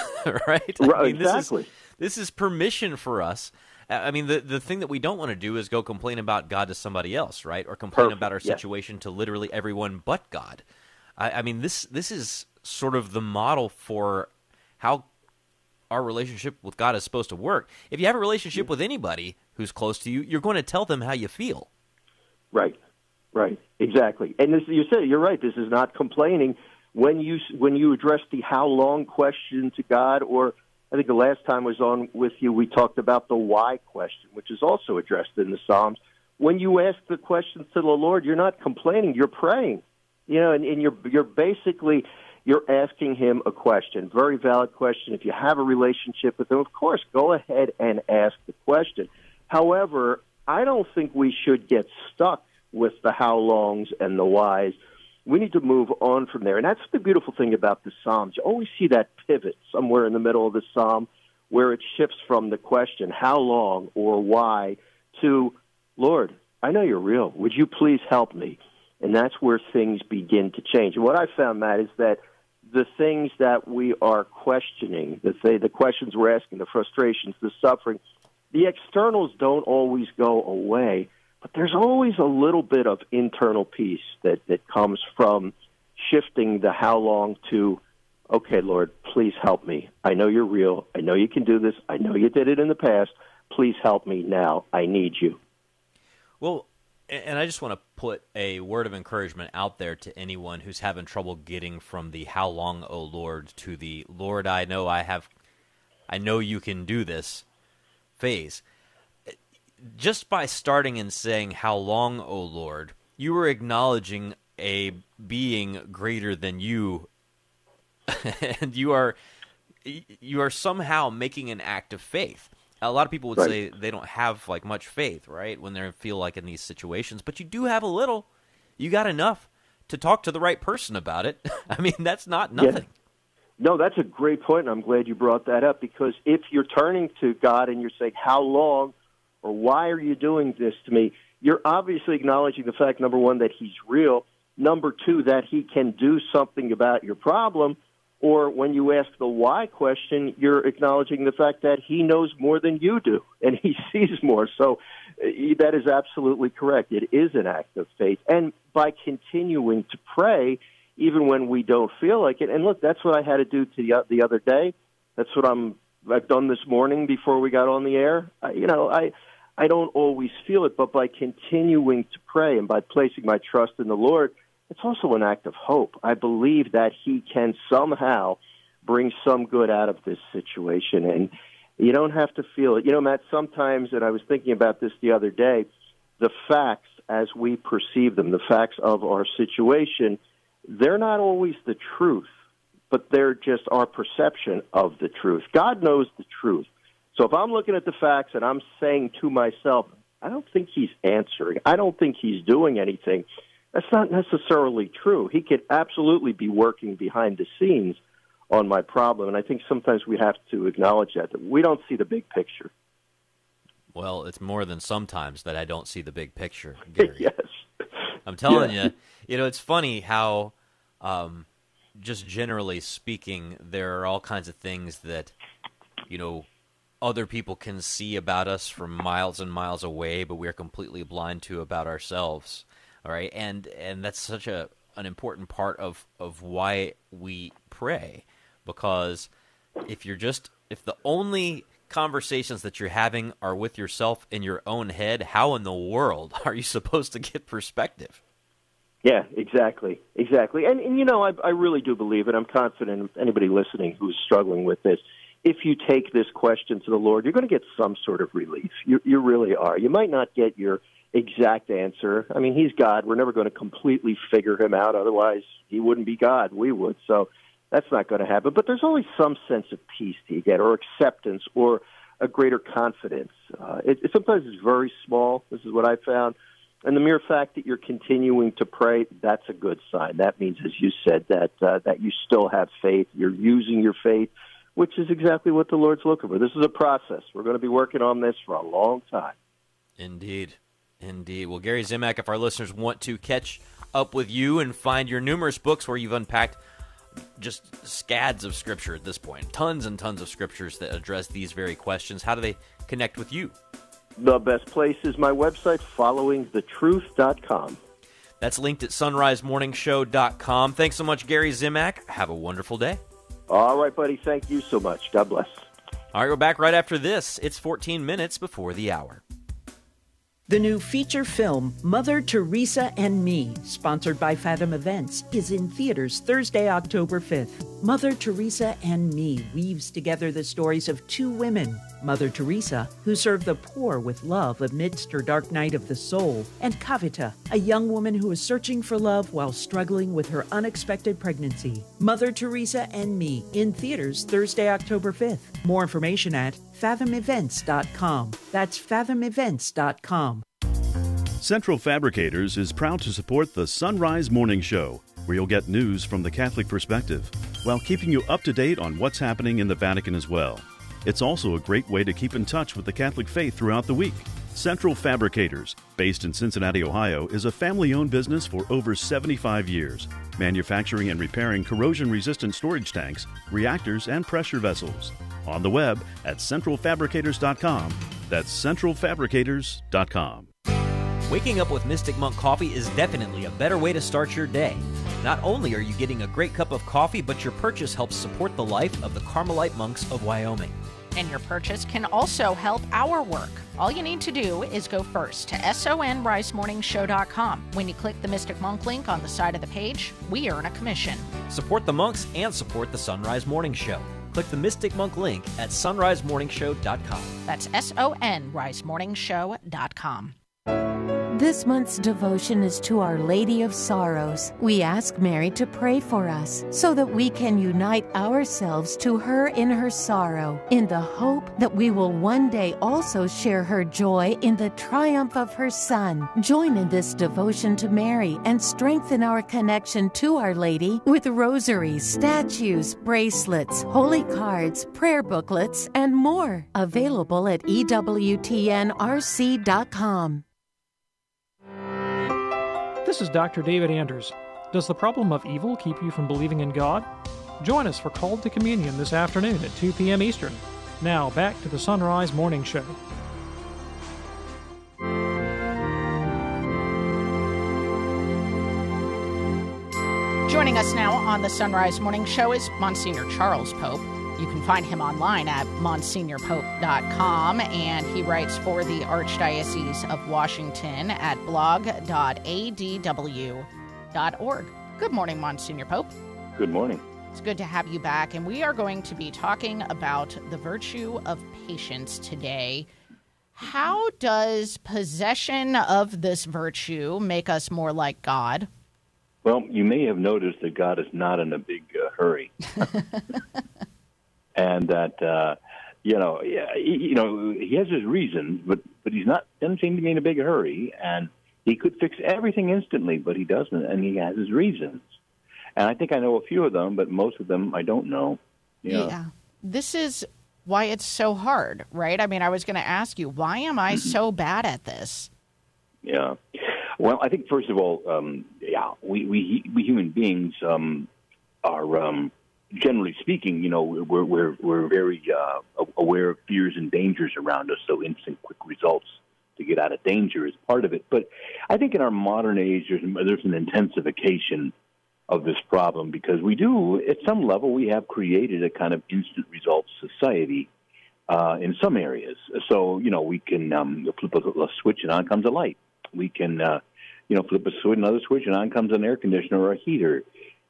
right? Right, I mean, exactly. This is, this is permission for us. I mean, the, the thing that we don't want to do is go complain about God to somebody else, right? Or complain Perfect. about our situation yeah. to literally everyone but God. I, I mean, this this is sort of the model for how our relationship with God is supposed to work. If you have a relationship yeah. with anybody who's close to you, you're going to tell them how you feel. Right. Right, exactly. And this, you said, you're right, this is not complaining. When you when you address the how long question to God, or I think the last time I was on with you, we talked about the why question, which is also addressed in the Psalms. When you ask the questions to the Lord, you're not complaining, you're praying. You know, and, and you're you're basically, you're asking him a question, very valid question. If you have a relationship with him, of course, go ahead and ask the question. However, I don't think we should get stuck with the how longs and the whys. We need to move on from there. And that's the beautiful thing about the Psalms. You always see that pivot somewhere in the middle of the Psalm where it shifts from the question, how long or why, to, Lord, I know you're real. Would you please help me? And that's where things begin to change. And what I found, Matt, is that the things that we are questioning, the, th- the questions we're asking, the frustrations, the suffering, the externals don't always go away. But there's always a little bit of internal peace that, that comes from shifting the how long to, okay, Lord, please help me. I know you're real. I know you can do this. I know you did it in the past. Please help me now. I need you. Well, and I just want to put a word of encouragement out there to anyone who's having trouble getting from the how long, O Lord, to the Lord, I know I have, I know you can do this phase. Just by starting and saying, how long, O Lord, you were acknowledging a being greater than you, and you are you are somehow making an act of faith. A lot of people would right. say they don't have like much faith, right, when they feel like in these situations, but you do have a little. You got enough to talk to the right person about it. I mean, that's not nothing. Yeah. No, that's a great point, and I'm glad you brought that up, because if you're turning to God and you're saying, how long, or why are you doing this to me? You're obviously acknowledging the fact, number one, that he's real. Number two, that he can do something about your problem. Or when you ask the why question, you're acknowledging the fact that he knows more than you do, and he sees more. So that is absolutely correct. It is an act of faith. And by continuing to pray, even when we don't feel like it, and look, that's what I had to do to the other day. That's what I'm, I've done this morning before we got on the air. I, you know, I... I don't always feel it, but by continuing to pray and by placing my trust in the Lord, it's also an act of hope. I believe that he can somehow bring some good out of this situation, and you don't have to feel it. You know, Matt, sometimes, and I was thinking about this the other day, the facts as we perceive them, the facts of our situation, they're not always the truth, but they're just our perception of the truth. God knows the truth. So if I'm looking at the facts and I'm saying to myself, I don't think he's answering, I don't think he's doing anything, that's not necessarily true. He could absolutely be working behind the scenes on my problem, and I think sometimes we have to acknowledge that, that we don't see the big picture. Well, it's more than sometimes that I don't see the big picture, Gary. Yes. I'm telling yeah. you, you know, it's funny how um, just generally speaking, there are all kinds of things that you know, other people can see about us from miles and miles away, but we're completely blind to about ourselves. All right. And and that's such a an important part of, of why we pray, because if you're just if the only conversations that you're having are with yourself in your own head, how in the world are you supposed to get perspective? Yeah, exactly. Exactly. And, and you know, I, I really do believe it. I'm confident anybody listening who's struggling with this, if you take this question to the Lord, you're going to get some sort of relief. You, you really are. You might not get your exact answer. I mean, he's God. We're never going to completely figure him out. Otherwise, he wouldn't be God. We would. So that's not going to happen. But there's always some sense of peace that you get, or acceptance, or a greater confidence. Uh, it, it sometimes it's very small. This is what I found. And the mere fact that you're continuing to pray, that's a good sign. That means, as you said, that uh, that you still have faith. You're using your faith, which is exactly what the Lord's looking for. This is a process. We're going to be working on this for a long time. Indeed. Indeed. Well, Gary Zimak, if our listeners want to catch up with you and find your numerous books where you've unpacked just scads of Scripture at this point, tons and tons of Scriptures that address these very questions, how do they connect with you? The best place is my website, following the truth dot com. That's linked at sunrise morning show dot com. Thanks so much, Gary Zimak. Have a wonderful day. All right, buddy. Thank you so much. God bless. All right, we're back right after this. It's fourteen minutes before the hour. The new feature film, Mother Teresa and Me, sponsored by Fathom Events, is in theaters Thursday, October fifth. Mother Teresa and Me weaves together the stories of two women, Mother Teresa, who served the poor with love amidst her dark night of the soul, and Kavita, a young woman who is searching for love while struggling with her unexpected pregnancy. Mother Teresa and Me, in theaters Thursday, October fifth. More information at fathom events dot com. That's fathom events dot com. Central Fabricators is proud to support the Sunrise Morning Show, where you'll get news from the Catholic perspective, while keeping you up to date on what's happening in the Vatican as well. It's also a great way to keep in touch with the Catholic faith throughout the week. Central Fabricators, based in Cincinnati, Ohio, is a family-owned business for over seventy-five years, manufacturing and repairing corrosion-resistant storage tanks, reactors, and pressure vessels. On the web at central fabricators dot com. That's central fabricators dot com. Waking up with Mystic Monk coffee is definitely a better way to start your day. Not only are you getting a great cup of coffee, but your purchase helps support the life of the Carmelite monks of Wyoming. And your purchase can also help our work. All you need to do is go first to sonrise morning show dot com. When you click the Mystic Monk link on the side of the page, we earn a commission. Support the monks and support the Sunrise Morning Show. Click the Mystic Monk link at sunrise morning show dot com. That's S O N rise morning show dot com. This month's devotion is to Our Lady of Sorrows. We ask Mary to pray for us so that we can unite ourselves to her in her sorrow, in the hope that we will one day also share her joy in the triumph of her Son. Join in this devotion to Mary and strengthen our connection to Our Lady with rosaries, statues, bracelets, holy cards, prayer booklets, and more. Available at E W T N R C dot com. This is Doctor David Anders. Does the problem of evil keep you from believing in God? Join us for Called to Communion this afternoon at two p.m. Eastern. Now, back to the Sunrise Morning Show. Joining us now on the Sunrise Morning Show is Monsignor Charles Pope. You can find him online at monsignor pope dot com, and he writes for the Archdiocese of Washington at blog dot a d w dot org. Good morning, Monsignor Pope. Good morning. It's good to have you back, and we are going to be talking about the virtue of patience today. How does possession of this virtue make us more like God? Well, you may have noticed that God is not in a big uh, hurry. And that, uh, you know, he, you know, he has his reasons, but, but he's not, doesn't seem to be in a big hurry. And he could fix everything instantly, but he doesn't, and he has his reasons. And I think I know a few of them, but most of them I don't know. Yeah. yeah. This is why it's so hard, right? I mean, I was going to ask you, why am I so bad at this? Yeah. Well, I think, first of all, um, yeah, we, we, we human beings um, are... Um, generally speaking, you know, we're we're we're very uh, aware of fears and dangers around us, so instant quick results to get out of danger is part of it. But I think in our modern age, there's, there's an intensification of this problem, because we do, at some level, we have created a kind of instant results society uh, in some areas. So, you know, we can um, flip a switch and on comes a light. We can, uh, you know, flip a switch, another switch, and on comes an air conditioner or a heater.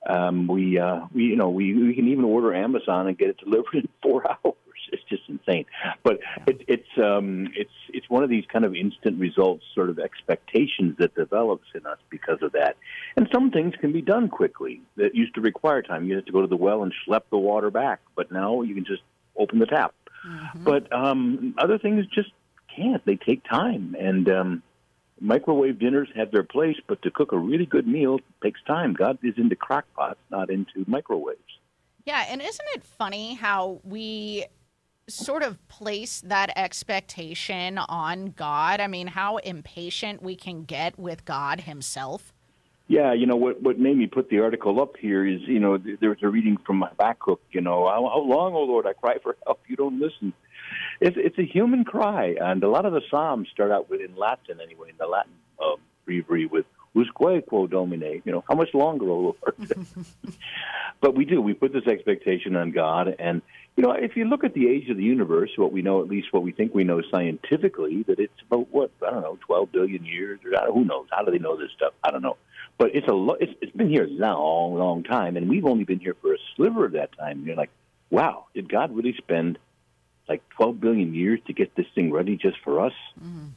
Um, we, uh, we, you know, we, we can even order Amazon and get it delivered in four hours. It's just insane. But it, it's um, it's it's one of these kind of instant results sort of expectations that develops in us because of that. And some things can be done quickly that used to require time. You had to go to the well and schlep the water back, but now you can just open the tap. Mm-hmm. But um, other things just can't. They take time. And um, microwave dinners have their place, but to cook a really good meal takes time. God is into crock pots, not into microwaves. Yeah, and isn't it funny how we sort of place that expectation on God? I mean, how impatient we can get with God himself. Yeah, you know, what what made me put the article up here is, you know, there was a reading from Habakkuk, you know, how, how long, O Lord, I cry for help, you don't listen. It's, it's a human cry, and a lot of the Psalms start out with, in Latin anyway, in the Latin uh, breviary with, usque quo domine, you know, how much longer, O Lord? But we do, we put this expectation on God, and you know, if you look at the age of the universe, what we know, at least what we think we know scientifically, that it's about, what, I don't know, twelve billion years, or who knows? How do they know this stuff? I don't know. But it's a lo- it's, it's been here a long, long time, and we've only been here for a sliver of that time. And you're like, wow, did God really spend like twelve billion years to get this thing ready just for us? Mm.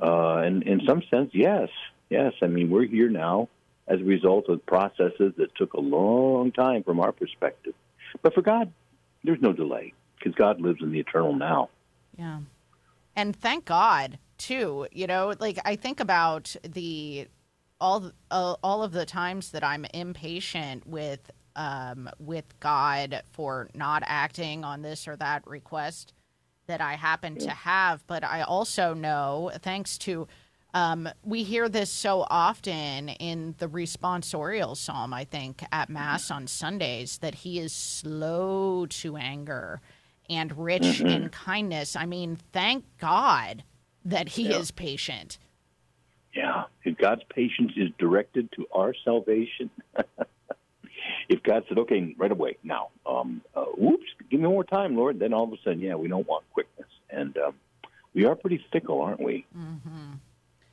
Uh, and in some sense, yes, yes. I mean, we're here now as a result of processes that took a long time from our perspective. But for God, there's no delay, because God lives in the eternal now. Yeah. And thank God, too. You know, like, I think about the all uh, all of the times that I'm impatient with um, with God for not acting on this or that request that I happen yeah. to have. But I also know, thanks to, um, we hear this so often in the responsorial psalm, I think, at Mass on Sundays, that he is slow to anger and rich mm-hmm. in kindness. I mean, thank God that he yeah. is patient. Yeah. If God's patience is directed to our salvation, if God said, okay, right away, now, um, uh, oops, give me more time, Lord, then all of a sudden, yeah, we don't want quickness. And um, we are pretty fickle, aren't we? Mm-hmm.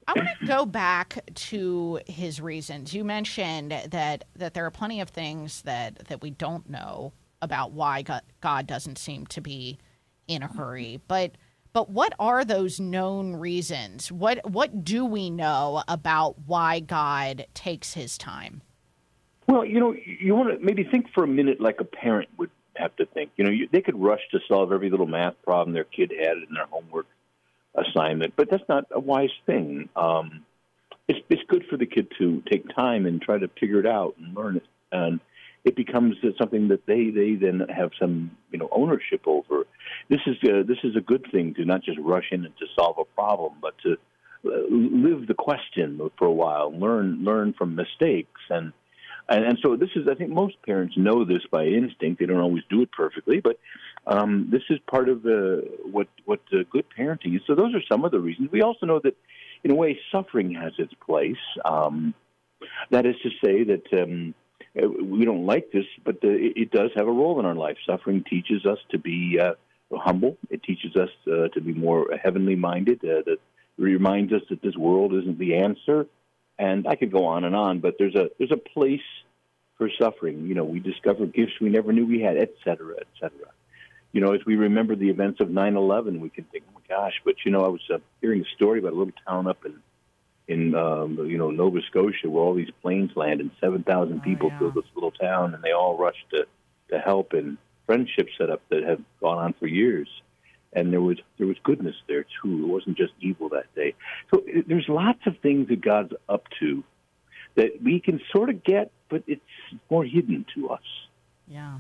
I want to go back to his reasons. You mentioned that, that there are plenty of things that, that we don't know about why God, God doesn't seem to be in a hurry. But but what are those known reasons? What what do we know about why God takes his time? Well, you know, you want to maybe think for a minute like a parent would have to think. You know, you, they could rush to solve every little math problem their kid had in their homework assignment, but that's not a wise thing. Um, it's it's good for the kid to take time and try to figure it out and learn it, and it becomes something that they, they then have some you know ownership over. This is a, this is a good thing, to not just rush in and to solve a problem, but to live the question for a while, learn learn from mistakes, and and, and so this is, I think most parents know this by instinct. They don't always do it perfectly, but Um, this is part of the, what what uh, good parenting is. So those are some of the reasons. We also know that, in a way, suffering has its place. Um, that is to say that um, we don't like this, but the, it does have a role in our life. Suffering teaches us to be uh, humble. It teaches us uh, to be more heavenly-minded. Uh, that reminds us that this world isn't the answer. And I could go on and on, but there's a there's a place for suffering. You know, we discover gifts we never knew we had, et cetera, et cetera. You know, as we remember the events of nine eleven, we can think, oh, my gosh. But, you know, I was uh, hearing a story about a little town up in, in um, you know, Nova Scotia, where all these planes land, and seven thousand oh, people yeah. filled this little town, and they all rushed to, to help, and friendships set up that have gone on for years. And there was there was goodness there, too. It wasn't just evil that day. So it, there's lots of things that God's up to that we can sort of get, but it's more hidden to us. Yeah.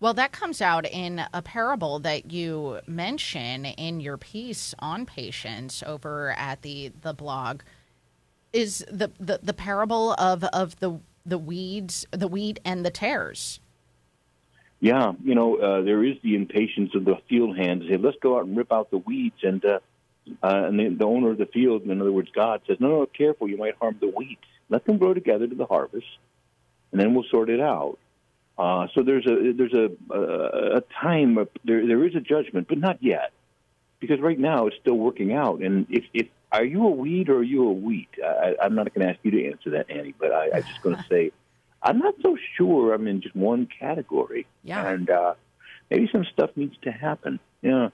Well, that comes out in a parable that you mention in your piece on patience over at the, the blog. Is the, the, the parable of, of the the weeds, the wheat and the tares. Yeah, you know, uh, there is the impatience of the field hand to say, let's go out and rip out the weeds. And uh, uh, and the, the owner of the field, in other words, God, says, no, no, careful, you might harm the weeds. Let them grow together to the harvest, and then we'll sort it out. Uh, so there's a there's a a, a time, of, there there is a judgment, but not yet. Because right now it's still working out. And if, if are you a weed or are you a wheat? I, I'm not going to ask you to answer that, Annie, but I, I'm just going to say, I'm not so sure I'm in just one category. Yeah. And uh, maybe some stuff needs to happen. Yeah.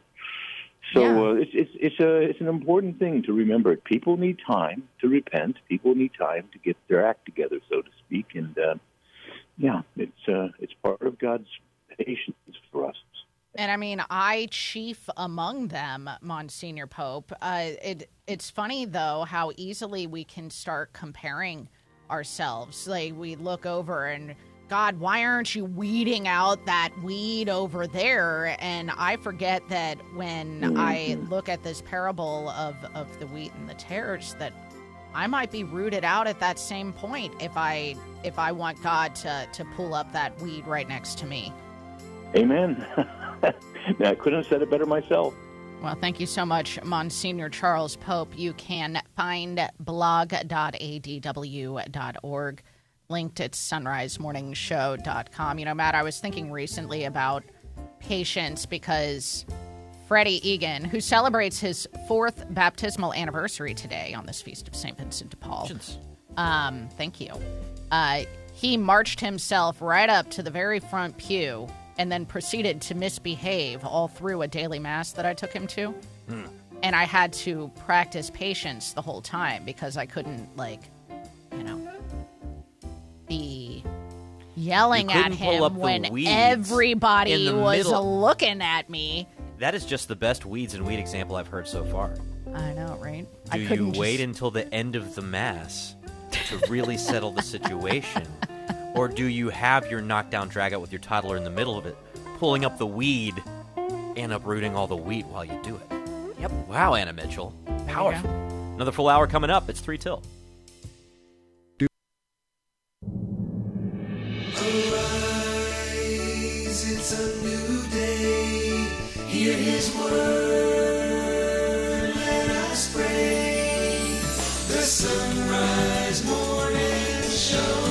So yeah. Uh, it's it's it's a it's an important thing to remember. People need time to repent. People need time to get their act together, so to speak. And uh, yeah, it's uh, it's part of God's patience for us. And I mean, I chief among them, Monsignor Pope. Uh, it it's funny though how easily we can start comparing ourselves. Like we look over and, God, why aren't you weeding out that weed over there? And I forget that when mm-hmm. I look at this parable of, of the wheat and the tares, that I might be rooted out at that same point if I if I want God to, to pull up that weed right next to me. Amen. Now, I couldn't have said it better myself. Well, thank you so much, Monsignor Charles Pope. You can find blog dot a d w dot org, linked at sunrise morning show dot com. You know, Matt, I was thinking recently about patience because Freddie Egan, who celebrates his fourth baptismal anniversary today on this feast of Saint Vincent de Paul, um, thank you, uh, he marched himself right up to the very front pew and then proceeded to misbehave all through a daily mass that I took him to. Mm. And I had to practice patience the whole time because I couldn't, like, you know, be yelling at him when everybody was looking at me. That is just the best weeds and wheat example I've heard so far. I know, right? Do you wait until the end of the mass to really settle the situation? Or do you have your knockdown dragout with your toddler in the middle of it, pulling up the weed and uprooting all the wheat while you do it? Yep. Wow, Anna Mitchell. Powerful. Another full hour coming up. It's three till. Arise, it's a new day. Hear his word. Let us pray. The Sunrise Morning Show.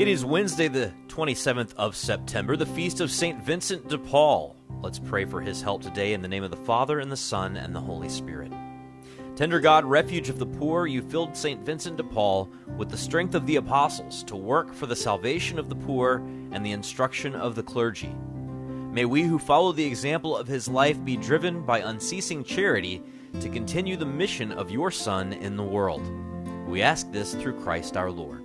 It is Wednesday, the twenty-seventh of September, the feast of Saint Vincent de Paul. Let's pray for his help today in the name of the Father, and the Son, and the Holy Spirit. Tender God, refuge of the poor, you filled Saint Vincent de Paul with the strength of the apostles to work for the salvation of the poor and the instruction of the clergy. May we who follow the example of his life be driven by unceasing charity to continue the mission of your Son in the world. We ask this through Christ our Lord.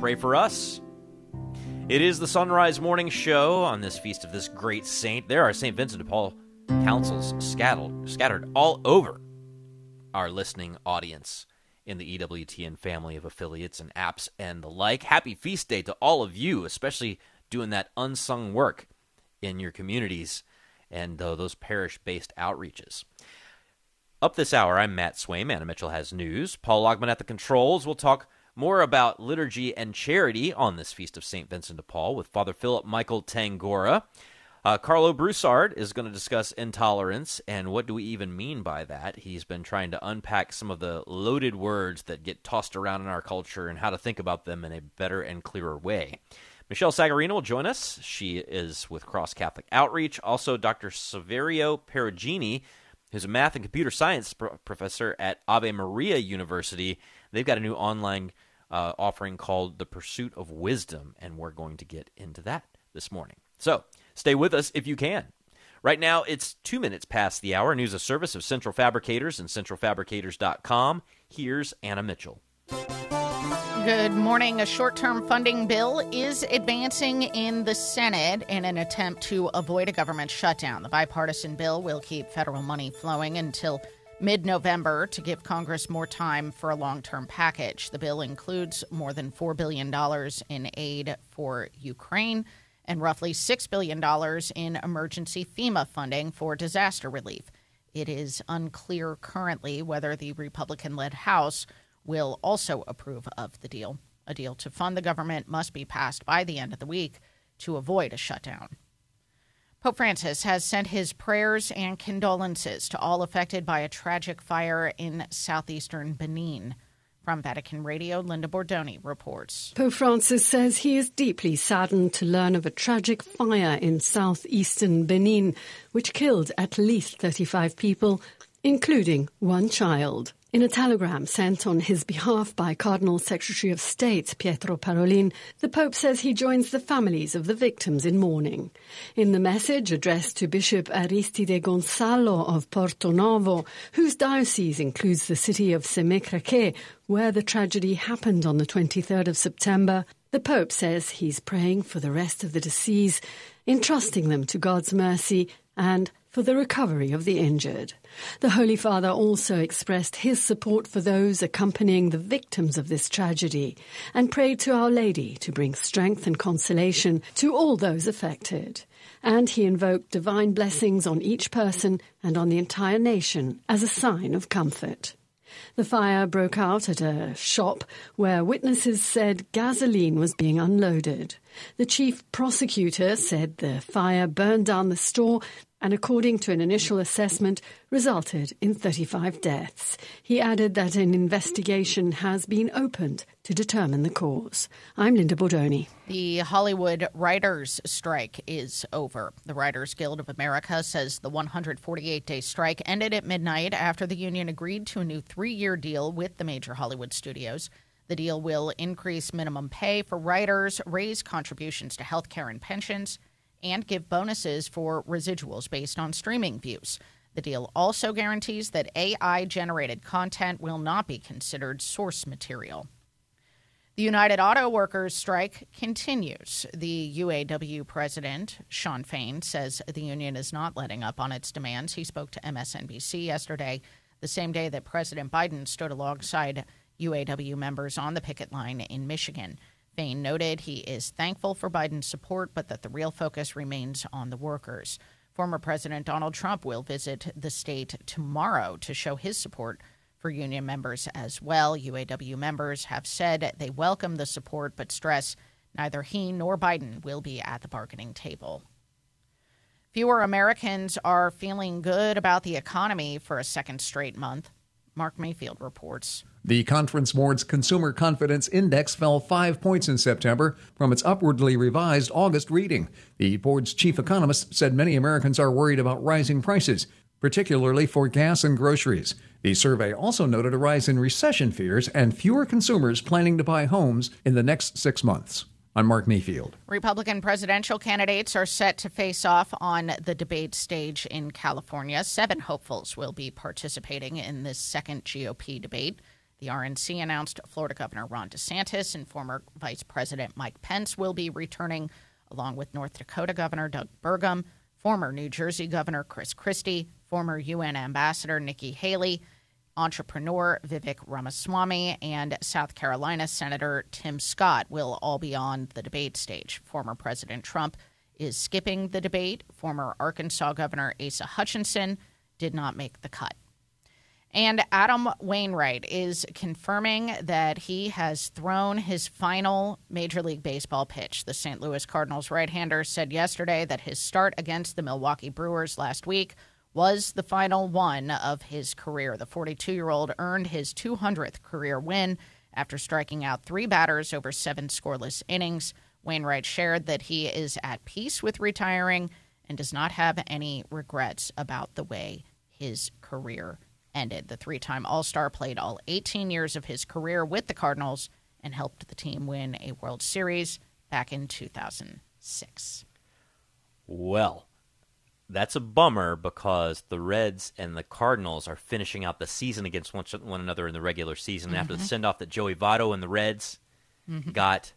pray for us. It is the Sunrise Morning Show on this feast of this great saint. There are Saint Vincent de Paul councils scattered, scattered all over our listening audience in the E W T N family of affiliates and apps and the like. Happy feast day to all of you, especially doing that unsung work in your communities and uh, those parish-based outreaches. Up this hour, I'm Matt Swaim. Anna Mitchell has news. Paul Logman at the controls. We'll talk more about liturgy and charity on this feast of Saint Vincent de Paul with Father Philip Michael Tangora. Uh, Carlo Broussard is going to discuss intolerance and what do we even mean by that. He's been trying to unpack some of the loaded words that get tossed around in our culture and how to think about them in a better and clearer way. Michelle Sagarino will join us. She is with Cross Catholic Outreach. Also, Doctor Saverio Perugini, who's a math and computer science pro- professor at Ave Maria University. They've got a new online uh, offering called The Pursuit of Wisdom, and we're going to get into that this morning. So stay with us if you can. Right now, it's two minutes past the hour. News of service of Central Fabricators and central fabricators dot com. Here's Anna Mitchell. Good morning. A short-term funding bill is advancing in the Senate in an attempt to avoid a government shutdown. The bipartisan bill will keep federal money flowing until mid-November to give Congress more time for a long-term package. The bill includes more than four billion dollars in aid for Ukraine and roughly six billion dollars in emergency FEMA funding for disaster relief. It is unclear currently whether the Republican-led House will also approve of the deal. A deal to fund the government must be passed by the end of the week to avoid a shutdown. Pope Francis has sent his prayers and condolences to all affected by a tragic fire in southeastern Benin. From Vatican Radio, Linda Bordoni reports. Pope Francis says he is deeply saddened to learn of a tragic fire in southeastern Benin, which killed at least thirty-five people, including one child. In a telegram sent on his behalf by Cardinal Secretary of State Pietro Parolin, the Pope says he joins the families of the victims in mourning. In the message addressed to Bishop Aristide Gonzalo of Porto Novo, whose diocese includes the city of Semecraque, where the tragedy happened on the twenty-third of September, the Pope says he's praying for the rest of the deceased, entrusting them to God's mercy and for the recovery of the injured. The Holy Father also expressed his support for those accompanying the victims of this tragedy and prayed to Our Lady to bring strength and consolation to all those affected. And he invoked divine blessings on each person and on the entire nation as a sign of comfort. The fire broke out at a shop where witnesses said gasoline was being unloaded. The chief prosecutor said the fire burned down the store and, according to an initial assessment, resulted in thirty-five deaths. He added that an investigation has been opened to determine the cause. I'm Linda Bordoni. The Hollywood writers' strike is over. The Writers Guild of America says the one hundred forty-eight day strike ended at midnight after the union agreed to a new three year deal with the major Hollywood studios. The deal will increase minimum pay for writers, raise contributions to health care and pensions, and give bonuses for residuals based on streaming views. The deal also guarantees that A I-generated content will not be considered source material. The United Auto Workers strike continues. The U A W president, Sean Fain, says the union is not letting up on its demands. He spoke to M S N B C yesterday, the same day that President Biden stood alongside U A W members on the picket line in Michigan. Fain noted he is thankful for Biden's support, but that the real focus remains on the workers. Former President Donald Trump will visit the state tomorrow to show his support for union members as well. U A W members have said they welcome the support, but stress neither he nor Biden will be at the bargaining table. Fewer Americans are feeling good about the economy for a second straight month. Mark Mayfield reports. The Conference Board's Consumer Confidence Index fell five points in September from its upwardly revised August reading. The board's chief economist said many Americans are worried about rising prices, particularly for gas and groceries. The survey also noted a rise in recession fears and fewer consumers planning to buy homes in the next six months. I'm Mark Mayfield. Republican presidential candidates are set to face off on the debate stage in California. Seven hopefuls will be participating in this second G O P debate. The R N C announced Florida Governor Ron DeSantis and former Vice President Mike Pence will be returning, along with North Dakota Governor Doug Burgum, former New Jersey Governor Chris Christie, former U N Ambassador Nikki Haley, entrepreneur Vivek Ramaswamy, and South Carolina Senator Tim Scott will all be on the debate stage. Former President Trump is skipping the debate. Former Arkansas Governor Asa Hutchinson did not make the cut. And Adam Wainwright is confirming that he has thrown his final Major League Baseball pitch. The Saint Louis Cardinals right-hander said yesterday that his start against the Milwaukee Brewers last week was the final one of his career. The forty-two-year-old earned his two hundredth career win after striking out three batters over seven scoreless innings. Wainwright shared that he is at peace with retiring and does not have any regrets about the way his career ended. The three-time All-Star played all eighteen years of his career with the Cardinals and helped the team win a World Series back in two thousand six. Well, that's a bummer because the Reds and the Cardinals are finishing out the season against one, one another in the regular season. Mm-hmm. After the send-off that Joey Votto and the Reds mm-hmm. got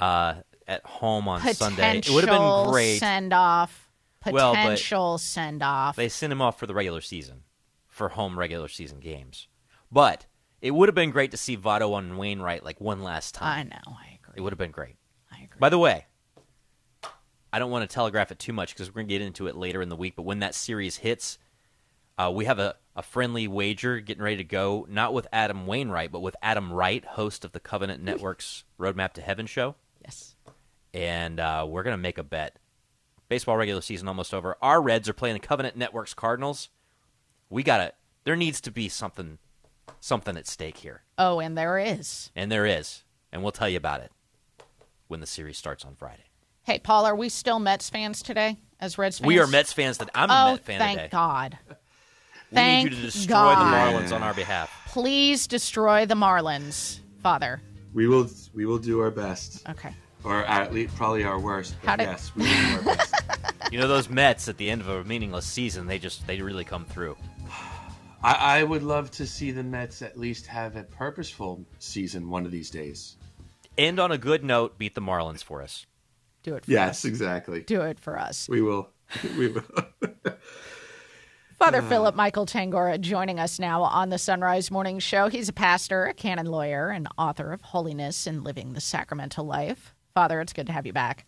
uh, at home on Potential Sunday, it would have been great. Send-off. Potential well, send-off. They sent him off for the regular season, for home regular season games. But it would have been great to see Votto on Wainwright like one last time. I know, I agree. It would have been great. I agree. By the way, I don't want to telegraph it too much because we're going to get into it later in the week, but when that series hits, uh, we have a, a friendly wager getting ready to go, not with Adam Wainwright, but with Adam Wright, host of the Covenant Network's Roadmap to Heaven show. Yes. And uh, we're going to make a bet. Baseball regular season almost over. Our Reds are playing the Covenant Network's Cardinals. We gotta. There needs to be something, something at stake here. Oh, and there is. And there is, and we'll tell you about it when the series starts on Friday. Hey, Paul, are we still Mets fans today? As Reds fans, we are Mets fans. That I'm oh, a Mets fan thank today. Thank God. We thank need you to destroy God. The Marlins on our behalf. Please destroy the Marlins, Father. We will. We will do our best. Okay. Or at least probably our worst. But did... Yes, we do our best. You know, those Mets at the end of a meaningless season, they just they really come through. I, I would love to see the Mets at least have a purposeful season one of these days. End on a good note, beat the Marlins for us. Do it for yes, us. Yes, exactly. Do it for us. We will. We will. Father uh, Philip Michael Tangora joining us now on the Sunrise Morning Show. He's a pastor, a canon lawyer, and author of Holiness and Living the Sacramental Life. Father, it's good to have you back.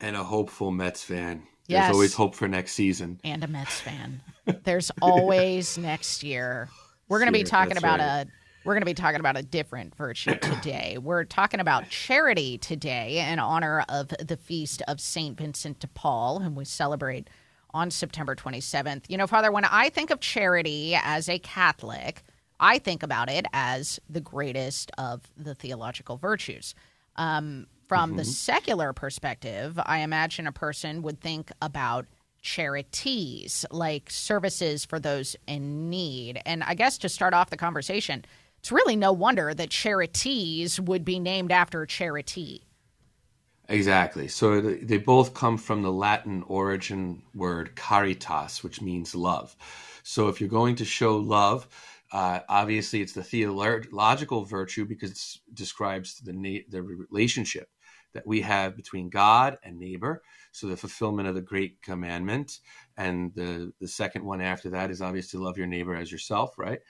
And a hopeful Mets fan. Yes. There's always hope for next season. And a Mets fan. There's always yeah. next year. We're going to be talking That's about right. a we're going to be talking about a different virtue today. We're talking about charity today in honor of the feast of Saint Vincent de Paul, whom we celebrate on September twenty-seventh. You know, Father, when I think of charity as a Catholic, I think about it as the greatest of the theological virtues. Um From mm-hmm. the secular perspective, I imagine a person would think about charities, like services for those in need. And I guess to start off the conversation, it's really no wonder that charities would be named after charity. Exactly. So they both come from the Latin origin word caritas, which means love. So if you're going to show love, Uh, obviously, it's the theological virtue because it describes the na- the relationship that we have between God and neighbor. So the fulfillment of the great commandment, and the, the second one after that is obviously love your neighbor as yourself, right?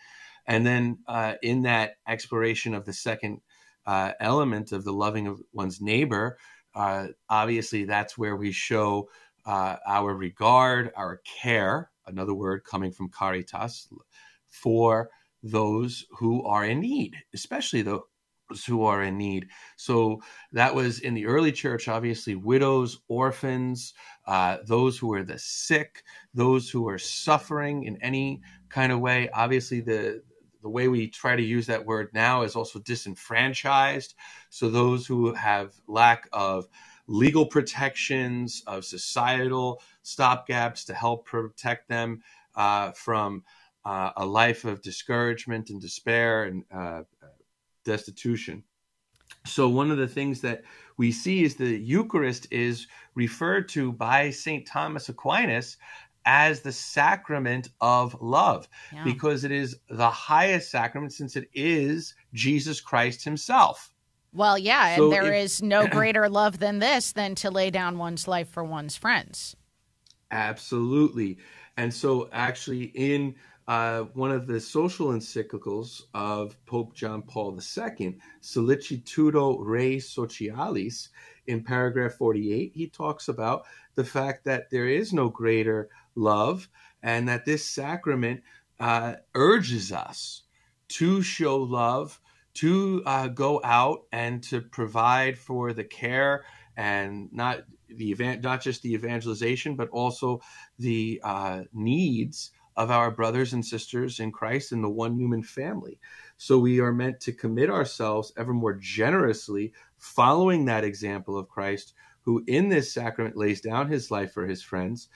And then uh, in that exploration of the second uh, element of the loving of one's neighbor, uh, obviously that's where we show uh, our regard, our care, another word coming from caritas, for those who are in need, especially those who are in need. So that was in the early church, obviously, widows, orphans, uh, those who are the sick, those who are suffering in any kind of way. Obviously, the the way we try to use that word now is also disenfranchised. So those who have lack of legal protections, of societal stopgaps to help protect them uh, from Uh, a life of discouragement and despair and uh, destitution. So one of the things that we see is the Eucharist is referred to by Saint Thomas Aquinas as the sacrament of love, yeah. because it is the highest sacrament since it is Jesus Christ himself. Well, yeah, so and there if, is no greater love than this than to lay down one's life for one's friends. Absolutely. And so actually in Uh, one of the social encyclicals of Pope John Paul the Second, Sollicitudo Rei Socialis, in paragraph forty-eight, he talks about the fact that there is no greater love and that this sacrament uh, urges us to show love, to uh, go out and to provide for the care and not the evan- not just the evangelization, but also the uh, needs of our brothers and sisters in Christ in the one human family. So we are meant to commit ourselves ever more generously following that example of Christ, who in this sacrament lays down his life for his friends,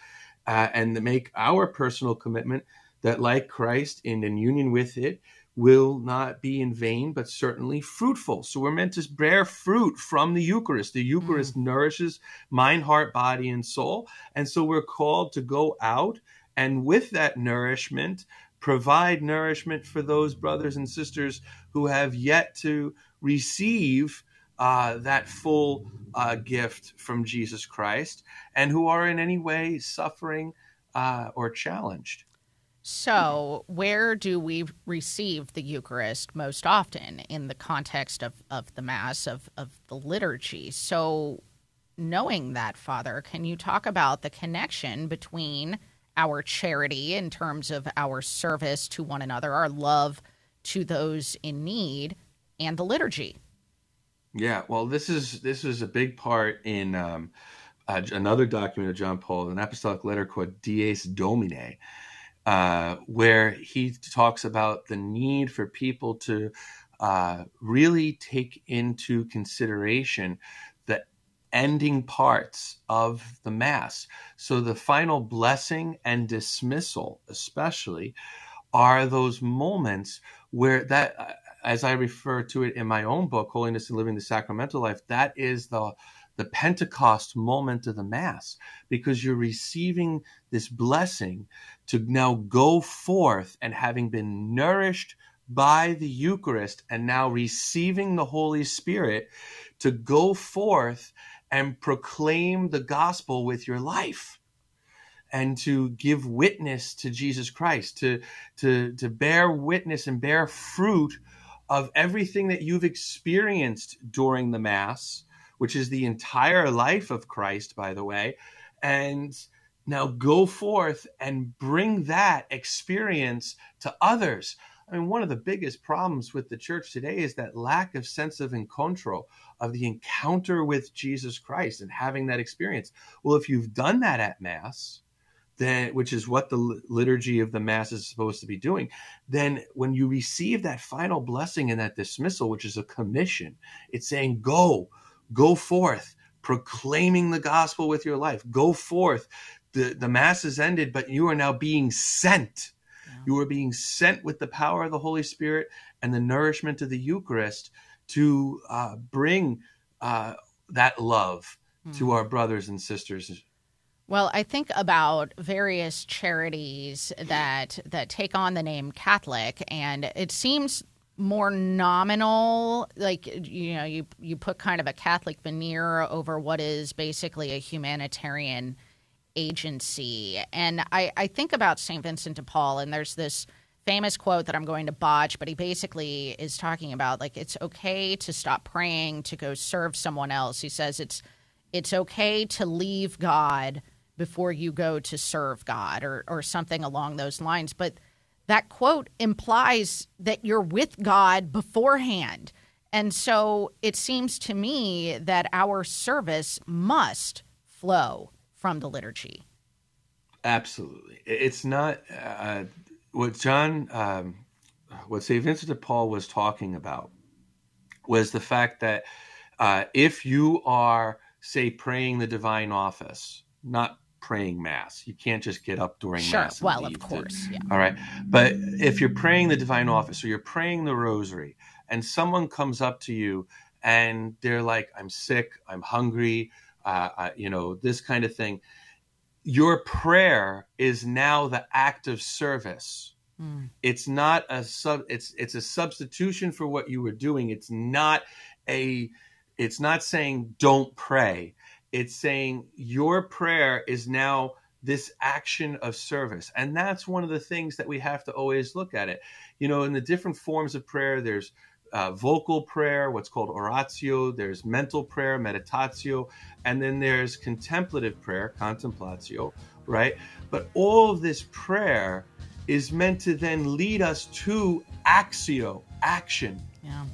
uh, and to make our personal commitment that like Christ and in union with it, will not be in vain, but certainly fruitful. So we're meant to bear fruit from the Eucharist. The Eucharist mm-hmm. nourishes mind, heart, body, and soul. And so we're called to go out and with that nourishment, provide nourishment for those brothers and sisters who have yet to receive uh, that full uh, gift from Jesus Christ and who are in any way suffering uh, or challenged. So where do we receive the Eucharist most often in the context of, of the Mass, of, of the liturgy? So knowing that, Father, can you talk about the connection between our charity in terms of our service to one another, our love to those in need, and the liturgy? Yeah, well, this is this is a big part in um, uh, another document of John Paul, an apostolic letter called Dies Domine, Uh, where he talks about the need for people to uh, really take into consideration the ending parts of the Mass. So the final blessing and dismissal, especially, are those moments where that, as I refer to it in my own book, Holiness and Living the Sacramental Life, that is the the Pentecost moment of the Mass, because you're receiving this blessing to now go forth and having been nourished by the Eucharist and now receiving the Holy Spirit to go forth and proclaim the gospel with your life and to give witness to Jesus Christ, to, to, to bear witness and bear fruit of everything that you've experienced during the Mass, which is the entire life of Christ, by the way, and now go forth and bring that experience to others. I mean, one of the biggest problems with the church today is that lack of sense of encontro, of the encounter with Jesus Christ and having that experience. Well, if you've done that at Mass, then, which is what the liturgy of the Mass is supposed to be doing, then when you receive that final blessing and that dismissal, which is a commission, it's saying, go, Go forth, proclaiming the gospel with your life. Go forth. The, the Mass is ended, but you are now being sent. Yeah. You are being sent with the power of the Holy Spirit and the nourishment of the Eucharist to uh, bring uh, that love mm. to our brothers and sisters. Well, I think about various charities that that take on the name Catholic, and it seems more nominal, like, you know, you you put kind of a Catholic veneer over what is basically a humanitarian agency. And I, I think about Saint Vincent de Paul, and there's this famous quote that I'm going to botch, but he basically is talking about, like, it's okay to stop praying, to go serve someone else. He says it's it's okay to leave God before you go to serve God, or, or something along those lines. But that quote implies that you're with God beforehand. And so it seems to me that our service must flow from the liturgy. Absolutely. It's not uh, what John, um, what Saint Vincent de Paul was talking about was the fact that uh, if you are, say, praying the divine office, not praying Mass. You can't just get up during sure. Mass. Sure, well, of course. Yeah. All right. But if you're praying the divine office or you're praying the rosary and someone comes up to you and they're like, I'm sick, I'm hungry, uh, I, you know, this kind of thing, your prayer is now the act of service. Mm. It's not a sub, it's, it's a substitution for what you were doing. It's not a, it's not saying don't pray. It's saying your prayer is now this action of service. And that's one of the things that we have to always look at it. You know, in the different forms of prayer, there's uh, vocal prayer, what's called oratio, there's mental prayer, meditatio, and then there's contemplative prayer, contemplatio, right? But all of this prayer is meant to then lead us to axio, action. Yeah.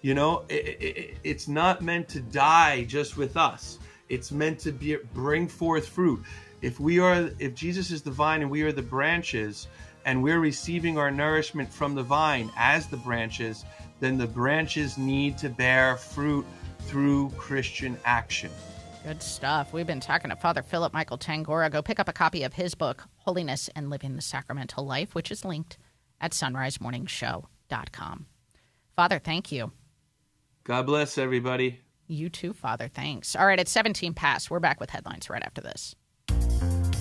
You know, it, it, it's not meant to die just with us. It's meant to be bring forth fruit. If we are, if Jesus is the vine and we are the branches, and we're receiving our nourishment from the vine as the branches, then the branches need to bear fruit through Christian action. Good stuff. We've been talking to Father Philip Michael Tangora. Go pick up a copy of his book, Holiness and Living the Sacramental Life, which is linked at Sunrise Morning Show. box of joy dot com. Father, thank you. God bless everybody. You too, Father. Thanks. All right, at seventeen past, we're back with headlines right after this.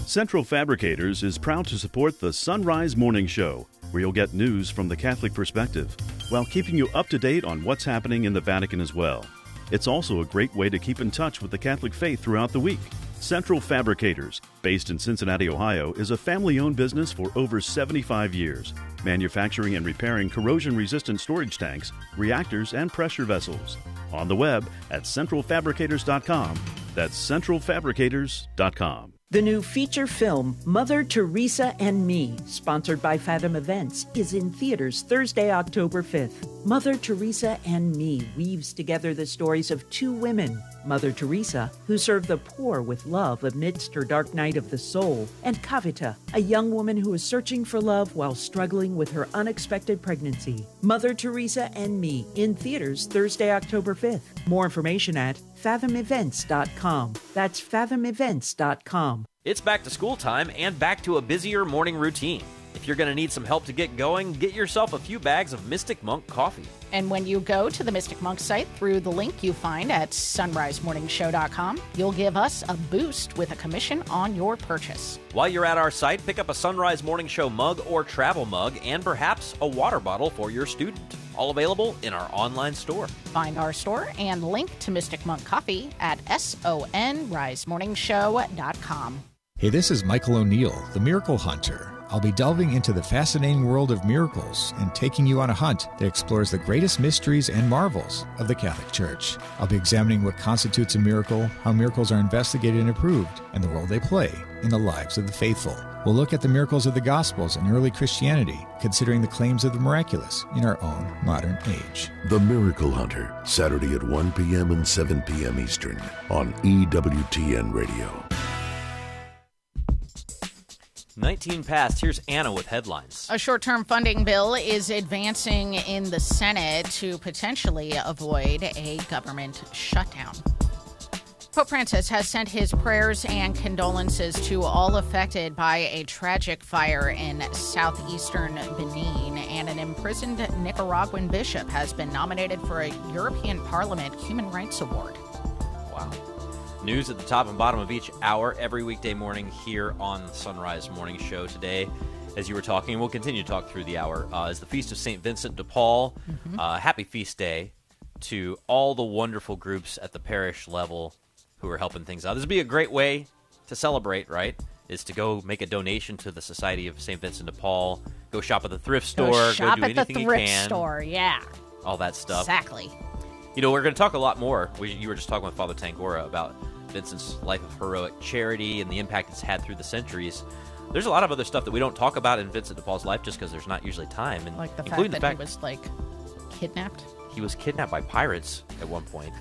Central Fabricators is proud to support the Sunrise Morning Show, where you'll get news from the Catholic perspective, while keeping you up to date on what's happening in the Vatican as well. It's also a great way to keep in touch with the Catholic faith throughout the week. Central Fabricators, based in Cincinnati, Ohio, is a family-owned business for over seventy-five years, manufacturing and repairing corrosion-resistant storage tanks, reactors, and pressure vessels. On the web at central fabricators dot com. That's central fabricators dot com. The new feature film, Mother Teresa and Me, sponsored by Fathom Events, is in theaters Thursday, October fifth. Mother Teresa and Me weaves together the stories of two women, Mother Teresa, who served the poor with love amidst her dark night of the soul, and Kavita, a young woman who is searching for love while struggling with her unexpected pregnancy. Mother Teresa and Me, in theaters Thursday, October fifth. More information at fathom events dot com. That's fathom events dot com. It's back to school time and back to a busier morning routine. If you're going to need some help to get going, get yourself a few bags of Mystic Monk coffee. And when you go to the Mystic Monk site through the link you find at sunrise morning show dot com, you'll give us a boost with a commission on your purchase. While you're at our site, pick up a Sunrise Morning Show mug or travel mug and perhaps a water bottle for your student. All available in our online store. Find our store and link to Mystic Monk Coffee at sunrise morning show dot com. Hey, this is Michael O'Neill, the Miracle Hunter. I'll be delving into the fascinating world of miracles and taking you on a hunt that explores the greatest mysteries and marvels of the Catholic Church. I'll be examining what constitutes a miracle, how miracles are investigated and approved, and the role they play in the lives of the faithful. We'll look at the miracles of the Gospels and early Christianity, considering the claims of the miraculous in our own modern age. The Miracle Hunter, Saturday at one p.m. and seven p.m. Eastern on E W T N Radio. nineteen past, here's Anna with headlines. A short-term funding bill is advancing in the Senate to potentially avoid a government shutdown. Pope Francis has sent his prayers and condolences to all affected by a tragic fire in southeastern Benin, and an imprisoned Nicaraguan bishop has been nominated for a European Parliament Human Rights Award. Wow. News at the top and bottom of each hour every weekday morning here on the Sunrise Morning Show. Today, as you were talking, we'll continue to talk through the hour, uh, is the Feast of Saint Vincent de Paul. Mm-hmm. Uh, happy feast day to all the wonderful groups at the parish level who are helping things out. This would be a great way to celebrate, right, is to go make a donation to the Society of Saint Vincent de Paul, go shop at the thrift store, go, shop go do at anything the thrift you can. Store, yeah. All that stuff. Exactly. You know, we're going to talk a lot more. We, you were just talking with Father Tangora about Vincent's life of heroic charity and the impact it's had through the centuries. There's a lot of other stuff that we don't talk about in Vincent de Paul's life just because there's not usually time. And like the fact that the fact he was, like, kidnapped? He was kidnapped by pirates at one point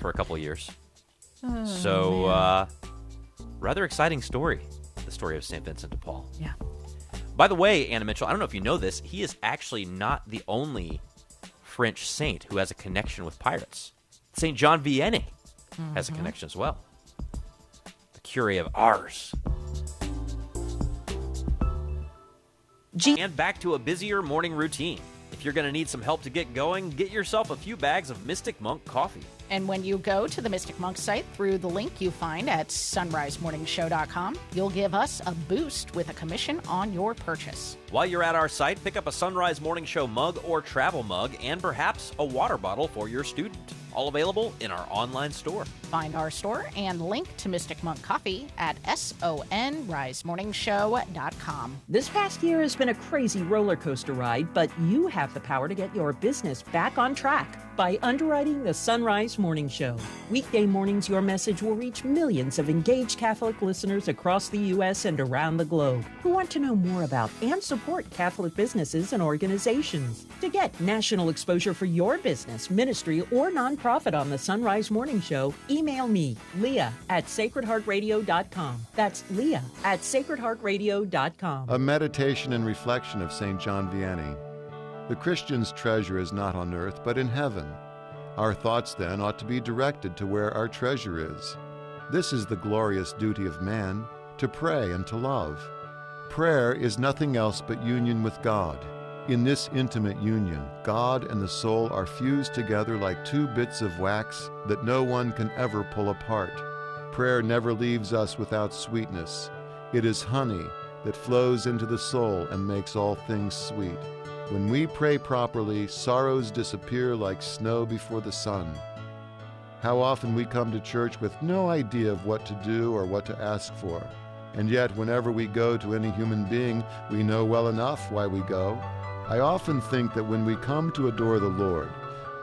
for a couple of years. Oh, so, uh, rather exciting story, the story of Saint Vincent de Paul. Yeah. By the way, Anna Mitchell, I don't know if you know this, he is actually not the only French saint who has a connection with pirates. Saint John Vianney. Mm-hmm. Has a connection as well. The Curie of Ars. G- and back to a busier morning routine. If you're going to need some help to get going, get yourself a few bags of Mystic Monk coffee. And when you go to the Mystic Monk site through the link you find at sunrise morning show dot com, you'll give us a boost with a commission on your purchase. While you're at our site, pick up a Sunrise Morning Show mug or travel mug and perhaps a water bottle for your student. All available in our online store. Find our store and link to Mystic Monk Coffee at sunrise morning show dot com. This past year has been a crazy roller coaster ride, but you have the power to get your business back on track by underwriting the Sunrise Morning Show. Weekday mornings, your message will reach millions of engaged Catholic listeners across the U S and around the globe who want to know more about and support Catholic businesses and organizations. To get national exposure for your business, ministry, or nonprofit on the Sunrise Morning Show, email me, Leah, at sacred heart radio dot com. That's Leah, at sacred heart radio dot com. A meditation and reflection of Saint John Vianney. The Christian's treasure is not on earth, but in heaven. Our thoughts, then, ought to be directed to where our treasure is. This is the glorious duty of man, to pray and to love. Prayer is nothing else but union with God. In this intimate union, God and the soul are fused together like two bits of wax that no one can ever pull apart. Prayer never leaves us without sweetness. It is honey that flows into the soul and makes all things sweet. When we pray properly, sorrows disappear like snow before the sun. How often we come to church with no idea of what to do or what to ask for. And yet, whenever we go to any human being, we know well enough why we go. I often think that when we come to adore the Lord,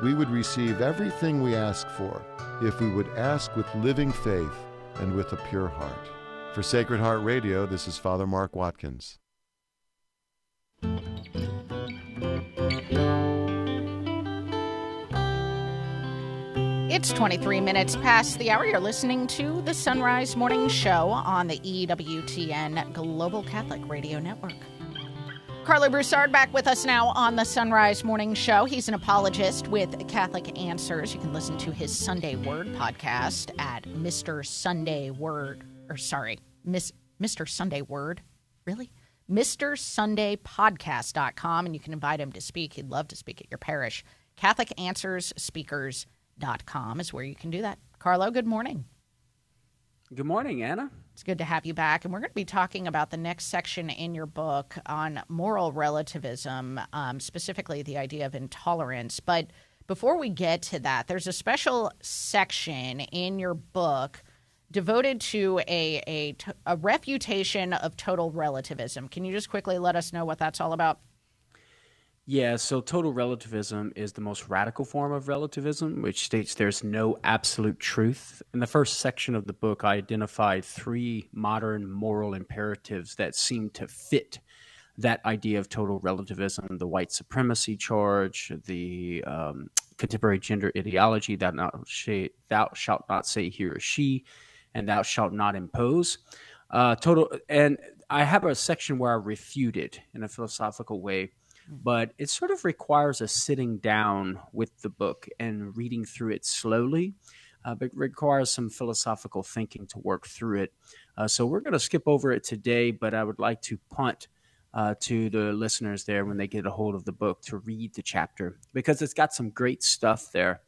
we would receive everything we ask for if we would ask with living faith and with a pure heart. For Sacred Heart Radio, this is Father Mark Watkins. It's twenty-three minutes past the hour. You're listening to the Sunrise Morning Show on the E W T N Global Catholic Radio Network. Carlo Broussard back with us now on the Sunrise Morning Show. He's an apologist with Catholic Answers. You can listen to his Sunday Word podcast at Mister Sunday Word, or sorry, Miss Mister Sunday Word, really? Mister Sunday Podcast dot com, and you can invite him to speak. He'd love to speak at your parish. Catholic Answers Speakers Dot com is where you can do that. Carlo, good morning. Good morning, Anna. It's good to have you back. And we're going to be talking about the next section in your book on moral relativism, um, specifically the idea of intolerance. But before we get to that, there's a special section in your book devoted to a, a, a refutation of total relativism. Can you just quickly let us know what that's all about? Yeah, so total relativism is the most radical form of relativism, which states there's no absolute truth. In the first section of the book, I identified three modern moral imperatives that seem to fit that idea of total relativism: the white supremacy charge, the um, contemporary gender ideology, thou, not sh- thou shalt not say he or she, and thou shalt not impose. Uh, total, and I have a section where I refute it in a philosophical way. But it sort of requires a sitting down with the book and reading through it slowly. Uh, but it requires some philosophical thinking to work through it. Uh, so we're going to skip over it today, but I would like to punt uh, to the listeners there when they get a hold of the book to read the chapter, because it's got some great stuff there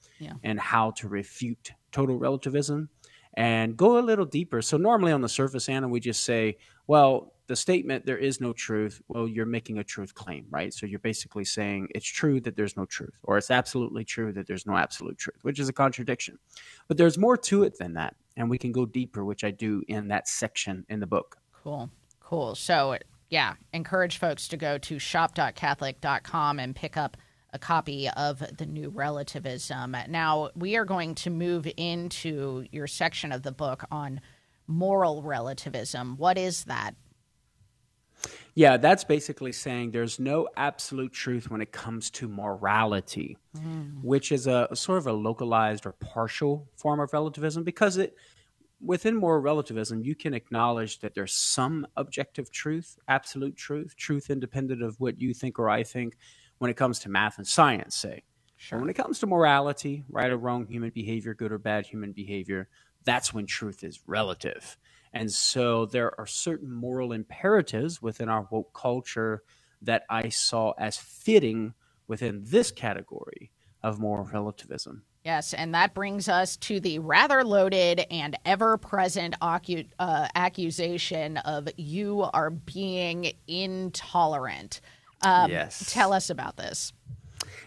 and yeah. how to refute total relativism and go a little deeper. So normally on the surface, Anna, we just say, well, the statement, there is no truth, well, you're making a truth claim, right? So you're basically saying it's true that there's no truth, or it's absolutely true that there's no absolute truth, which is a contradiction. But there's more to it than that, and we can go deeper, which I do in that section in the book. Cool, cool. So, yeah, encourage folks to go to shop dot catholic dot com and pick up a copy of The New Relativism. Now, we are going to move into your section of the book on moral relativism. What is that? Yeah, that's basically saying there's no absolute truth when it comes to morality, mm. which is a, a sort of a localized or partial form of relativism, because it within moral relativism, you can acknowledge that there's some objective truth, absolute truth, truth independent of what you think or I think when it comes to math and science, say. Sure. When it comes to morality, right or wrong human behavior, good or bad human behavior, that's when truth is relative. And so there are certain moral imperatives within our woke culture that I saw as fitting within this category of moral relativism. Yes, and that brings us to the rather loaded and ever-present acu- uh, accusation of you are being intolerant. Um, yes. Tell us about this.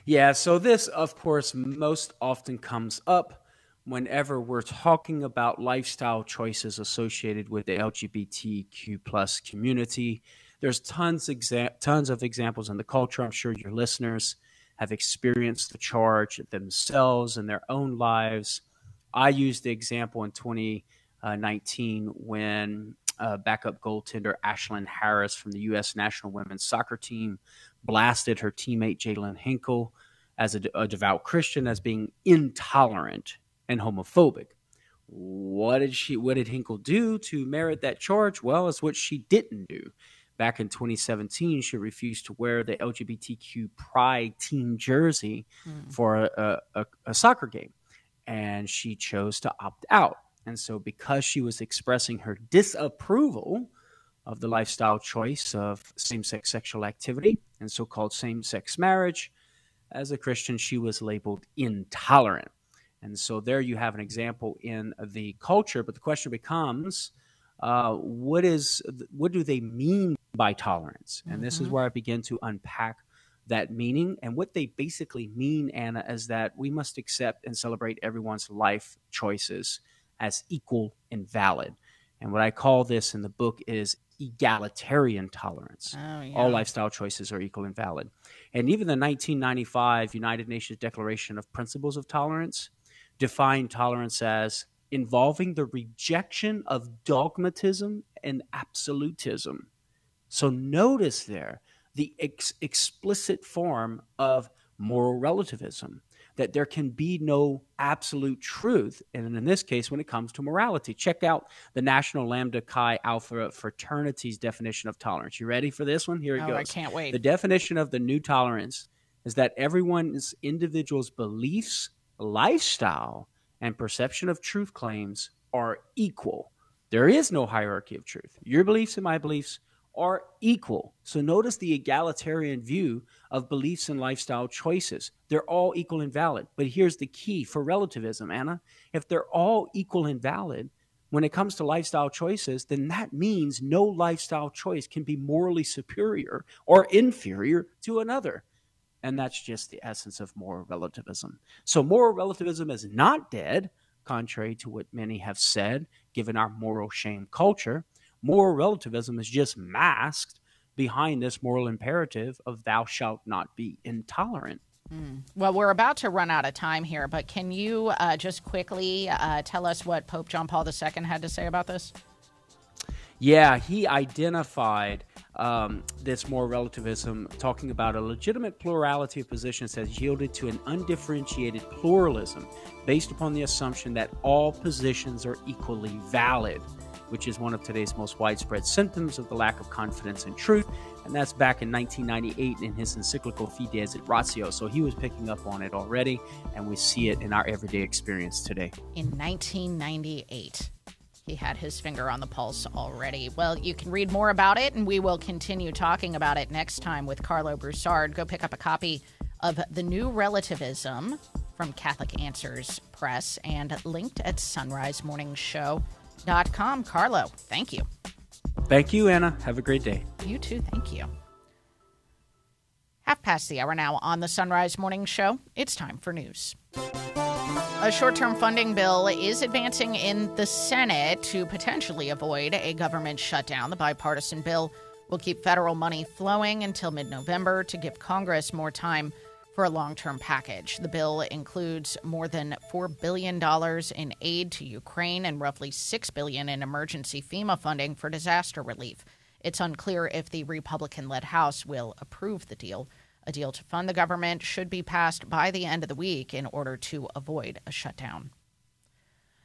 Yeah, so this, of course, most often comes up whenever we're talking about lifestyle choices associated with the L G B T Q plus community. There's tons, exa- tons of examples in the culture. I'm sure your listeners have experienced the charge themselves in their own lives. I used the example in twenty nineteen when uh, backup goaltender Ashlyn Harris from the U S national women's soccer team blasted her teammate Jalen Hinkle as a, a devout Christian as being intolerant and homophobic. What did she? What did Hinkle do to merit that charge? Well, it's what she didn't do. Back in twenty seventeen, she refused to wear the L G B T Q pride team jersey mm. for a, a, a soccer game, and she chose to opt out. And so because she was expressing her disapproval of the lifestyle choice of same-sex sexual activity and so-called same-sex marriage. As a Christian, she was labeled intolerant. And so there you have an example in the culture, but the question becomes, uh, what is, what do they mean by tolerance? And mm-hmm. this is where I begin to unpack that meaning. And what they basically mean, Anna, is that we must accept and celebrate everyone's life choices as equal and valid. And what I call this in the book is egalitarian tolerance. Oh, yeah. All lifestyle choices are equal and valid. And even the nineteen ninety-five United Nations Declaration of Principles of Tolerance defined tolerance as involving the rejection of dogmatism and absolutism. So notice there the ex- explicit form of moral relativism, that there can be no absolute truth. And in this case, when it comes to morality, check out the National Lambda Chi Alpha Fraternity's definition of tolerance. You ready for this one? Here it oh, goes. I can't wait. The definition of the new tolerance is that everyone's individual's beliefs, lifestyle, and perception of truth claims are equal. There is no hierarchy of truth. Your beliefs and my beliefs are equal. So notice the egalitarian view of beliefs and lifestyle choices. They're all equal and valid. But here's the key for relativism, Anna. If they're all equal and valid when it comes to lifestyle choices, then that means no lifestyle choice can be morally superior or inferior to another. And that's just the essence of moral relativism. So moral relativism is not dead, contrary to what many have said, given our moral shame culture. Moral relativism is just masked behind this moral imperative of thou shalt not be intolerant. Mm. Well, we're about to run out of time here, but can you uh, just quickly uh, tell us what Pope John Paul the Second had to say about this? Yeah, he identified um, this moral relativism, talking about a legitimate plurality of positions has yielded to an undifferentiated pluralism based upon the assumption that all positions are equally valid, which is one of today's most widespread symptoms of the lack of confidence in truth. And that's back in nineteen ninety-eight in his encyclical Fides et Ratio. So he was picking up on it already, and we see it in our everyday experience today. In nineteen ninety-eight, he had his finger on the pulse already. Well, you can read more about it, and we will continue talking about it next time with Carlo Broussard. Go pick up a copy of The New Relativism from Catholic Answers Press and linked at Sunrise Morning Show. Dot com. Carlo, thank you. Thank you, Anna. Have a great day. You too. Thank you. Half past the hour now on the Sunrise Morning Show. It's time for news. A short-term funding bill is advancing in the Senate to potentially avoid a government shutdown. The bipartisan bill will keep federal money flowing until mid-November to give Congress more time for a long-term package. The bill includes more than four billion dollars in aid to Ukraine and roughly six billion dollars in emergency FEMA funding for disaster relief. It's unclear if the Republican-led House will approve the deal. A deal to fund the government should be passed by the end of the week in order to avoid a shutdown.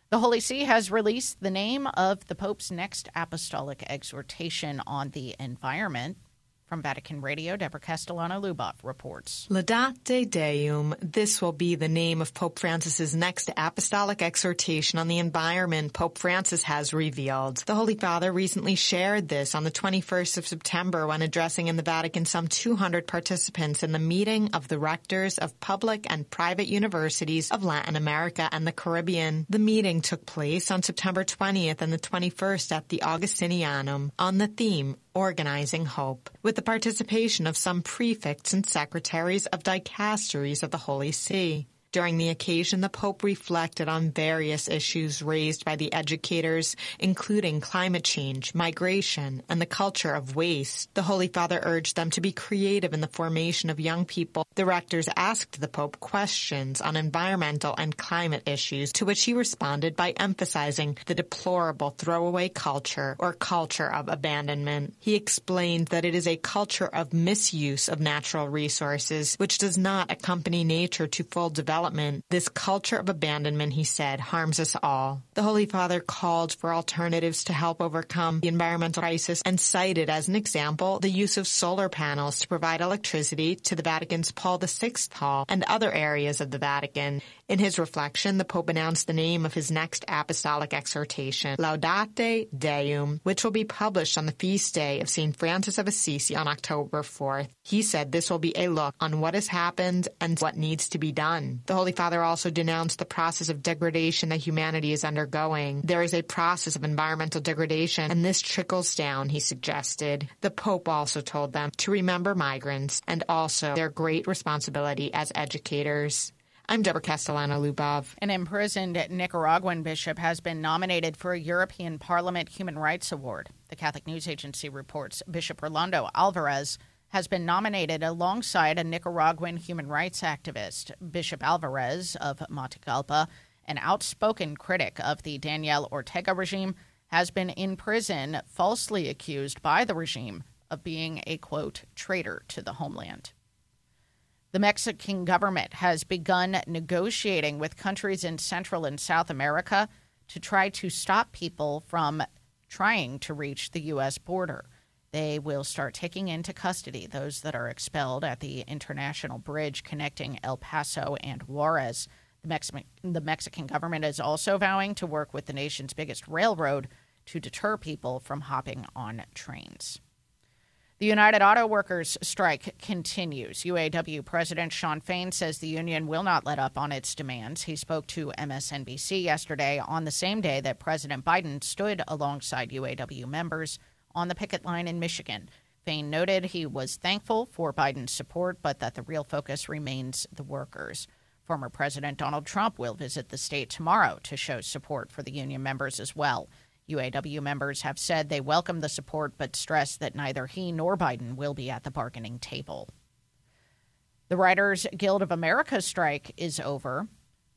The Holy See has released the name of the Pope's next apostolic exhortation on the environment. From Vatican Radio, Deborah Castellano-Lubov reports. Laudate Deum. This will be the name of Pope Francis's next apostolic exhortation on the environment, Pope Francis has revealed. The Holy Father recently shared this on the twenty-first of September when addressing in the Vatican some two hundred participants in the meeting of the rectors of public and private universities of Latin America and the Caribbean. The meeting took place on September twentieth and the twenty-first at the Augustinianum on the theme, Organizing Hope, with the participation of some prefects and secretaries of dicasteries of the Holy See. During the occasion, the Pope reflected on various issues raised by the educators, including climate change, migration, and the culture of waste. The Holy Father urged them to be creative in the formation of young people. The rectors asked the Pope questions on environmental and climate issues, to which he responded by emphasizing the deplorable throwaway culture or culture of abandonment. He explained that it is a culture of misuse of natural resources, which does not accompany nature to full development, development, this culture of abandonment, he said, harms us all. The Holy Father called for alternatives to help overcome the environmental crisis and cited as an example the use of solar panels to provide electricity to the Vatican's Paul the Sixth Hall and other areas of the Vatican. In his reflection, the Pope announced the name of his next apostolic exhortation, Laudate Deum, which will be published on the feast day of Saint Francis of Assisi on October fourth. He said this will be a look on what has happened and what needs to be done. The Holy Father also denounced the process of degradation that humanity is undergoing. There is a process of environmental degradation, and this trickles down, he suggested. The Pope also told them to remember migrants and also their great responsibility as educators. I'm Deborah Castellano-Lubov. An imprisoned Nicaraguan bishop has been nominated for a European Parliament Human Rights Award. The Catholic News Agency reports Bishop Rolando Alvarez has been nominated alongside a Nicaraguan human rights activist. Bishop Alvarez of Matagalpa, an outspoken critic of the Daniel Ortega regime, has been in prison falsely accused by the regime of being a, quote, traitor to the homeland. The Mexican government has begun negotiating with countries in Central and South America to try to stop people from trying to reach the U S border. They will start taking into custody those that are expelled at the international bridge connecting El Paso and Juarez. The, Mex- the Mexican government is also vowing to work with the nation's biggest railroad to deter people from hopping on trains. The United Auto Workers strike continues. U A W President Sean Fain says the union will not let up on its demands. He spoke to M S N B C yesterday on the same day that President Biden stood alongside U A W members on the picket line in Michigan. Fain noted he was thankful for Biden's support, but that the real focus remains the workers. Former President Donald Trump will visit the state tomorrow to show support for the union members as well. U A W members have said they welcome the support but stress that neither he nor Biden will be at the bargaining table. The Writers Guild of America strike is over.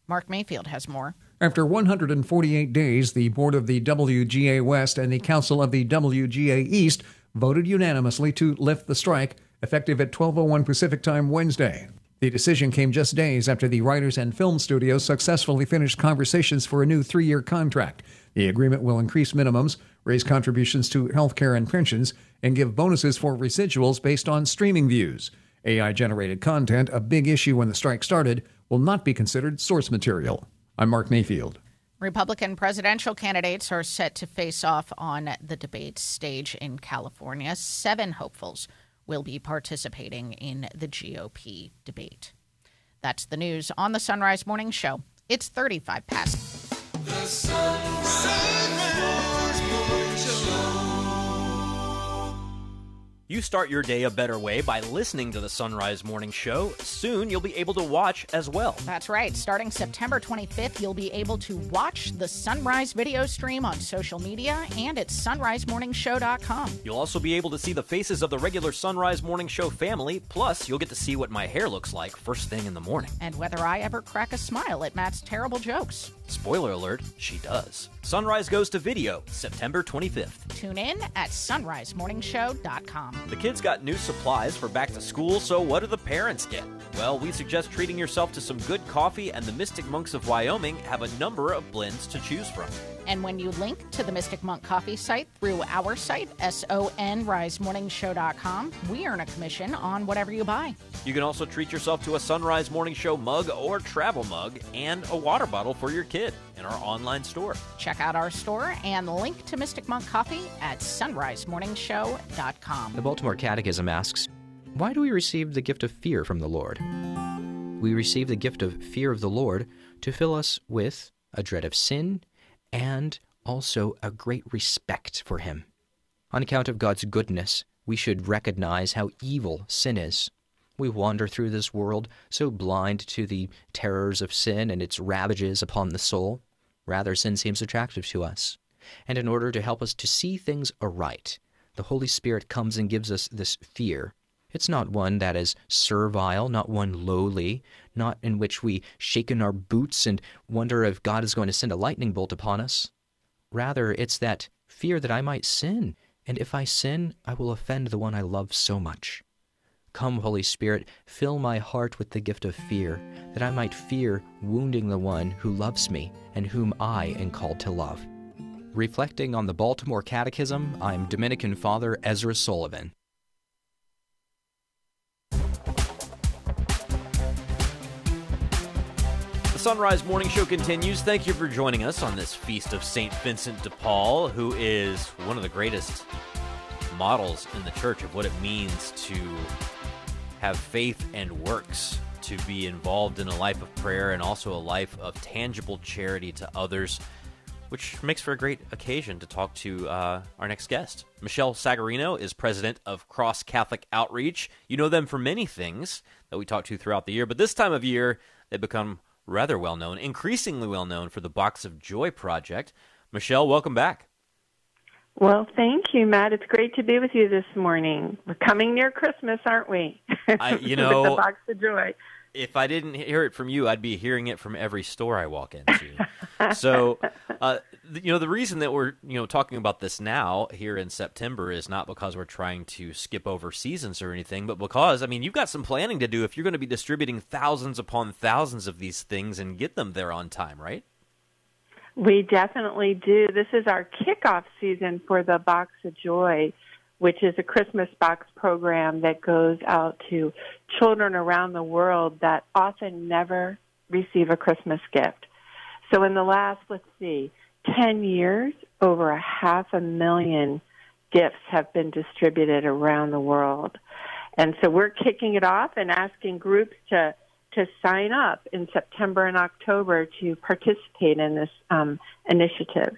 Mark Mayfield has more. After one hundred forty-eight days, the board of the W G A West and the council of the W G A East voted unanimously to lift the strike, effective at twelve oh one Pacific Time Wednesday. The decision came just days after the writers and film studios successfully finished conversations for a new three-year contract. The agreement will increase minimums, raise contributions to health care and pensions, and give bonuses for residuals based on streaming views. A I-generated content, a big issue when the strike started, will not be considered source material. I'm Mark Mayfield. Republican presidential candidates are set to face off on the debate stage in California. Seven hopefuls will be participating in the G O P debate. That's the news on the Sunrise Morning Show. It's thirty-five past. The Sunrise, Sunrise Morning Show. You start your day a better way by listening to the Sunrise Morning Show. Soon you'll be able to watch as well. That's right. Starting September twenty-fifth, you'll be able to watch the Sunrise video stream on social media and at sunrise morning show dot com. You'll also be able to see the faces of the regular Sunrise Morning Show family. Plus, you'll get to see what my hair looks like first thing in the morning. And whether I ever crack a smile at Matt's terrible jokes. Spoiler alert, she does. Sunrise goes to video September twenty-fifth. Tune in at sunrise morning show dot com. The kids got new supplies for back to school, so what do the parents get? Well, we suggest treating yourself to some good coffee, and the Mystic Monks of Wyoming have a number of blends to choose from. And when you link to the Mystic Monk Coffee site through our site, sunrise morning show dot com, we earn a commission on whatever you buy. You can also treat yourself to a Sunrise Morning Show mug or travel mug and a water bottle for your kid in our online store. Check out our store and link to Mystic Monk Coffee at sunrise morning show dot com. The Baltimore Catechism asks, why do we receive the gift of fear from the Lord? We receive the gift of fear of the Lord to fill us with a dread of sin, and also a great respect for him. On account of God's goodness, we should recognize how evil sin is. We wander through this world so blind to the terrors of sin and its ravages upon the soul. Rather, sin seems attractive to us. And in order to help us to see things aright, the Holy Spirit comes and gives us this fear. It's not one that is servile, not one lowly, not in which we shake in our boots and wonder if God is going to send a lightning bolt upon us. Rather, it's that fear that I might sin, and if I sin, I will offend the one I love so much. Come, Holy Spirit, fill my heart with the gift of fear, that I might fear wounding the one who loves me and whom I am called to love. Reflecting on the Baltimore Catechism, I'm Dominican Father Ezra Sullivan. The Sunrise Morning Show continues. Thank you for joining us on this feast of Saint Vincent de Paul, who is one of the greatest models in the Church of what it means to have faith and works, to be involved in a life of prayer and also a life of tangible charity to others, which makes for a great occasion to talk to uh, our next guest. Michelle Sagarino is president of Cross Catholic Outreach. You know them for many things that we talk to throughout the year, but this time of year they become rather well-known, increasingly well-known for the Box of Joy project. Michelle, welcome back. Well, thank you, Matt. It's great to be with you this morning. We're coming near Christmas, aren't we? I, you know, with the Box of Joy. If I didn't hear it from you, I'd be hearing it from every store I walk into. So, uh, you know, the reason that we're, you know, talking about this now here in September is not because we're trying to skip over seasons or anything, but because, I mean, you've got some planning to do if you're going to be distributing thousands upon thousands of these things and get them there on time, right? We definitely do. This is our kickoff season for the Box of Joy, which is a Christmas box program that goes out to children around the world that often never receive a Christmas gift. So in the last, let's see, ten years, over a half a million gifts have been distributed around the world. And so we're kicking it off and asking groups to, to sign up in September and October to participate in this um, initiative.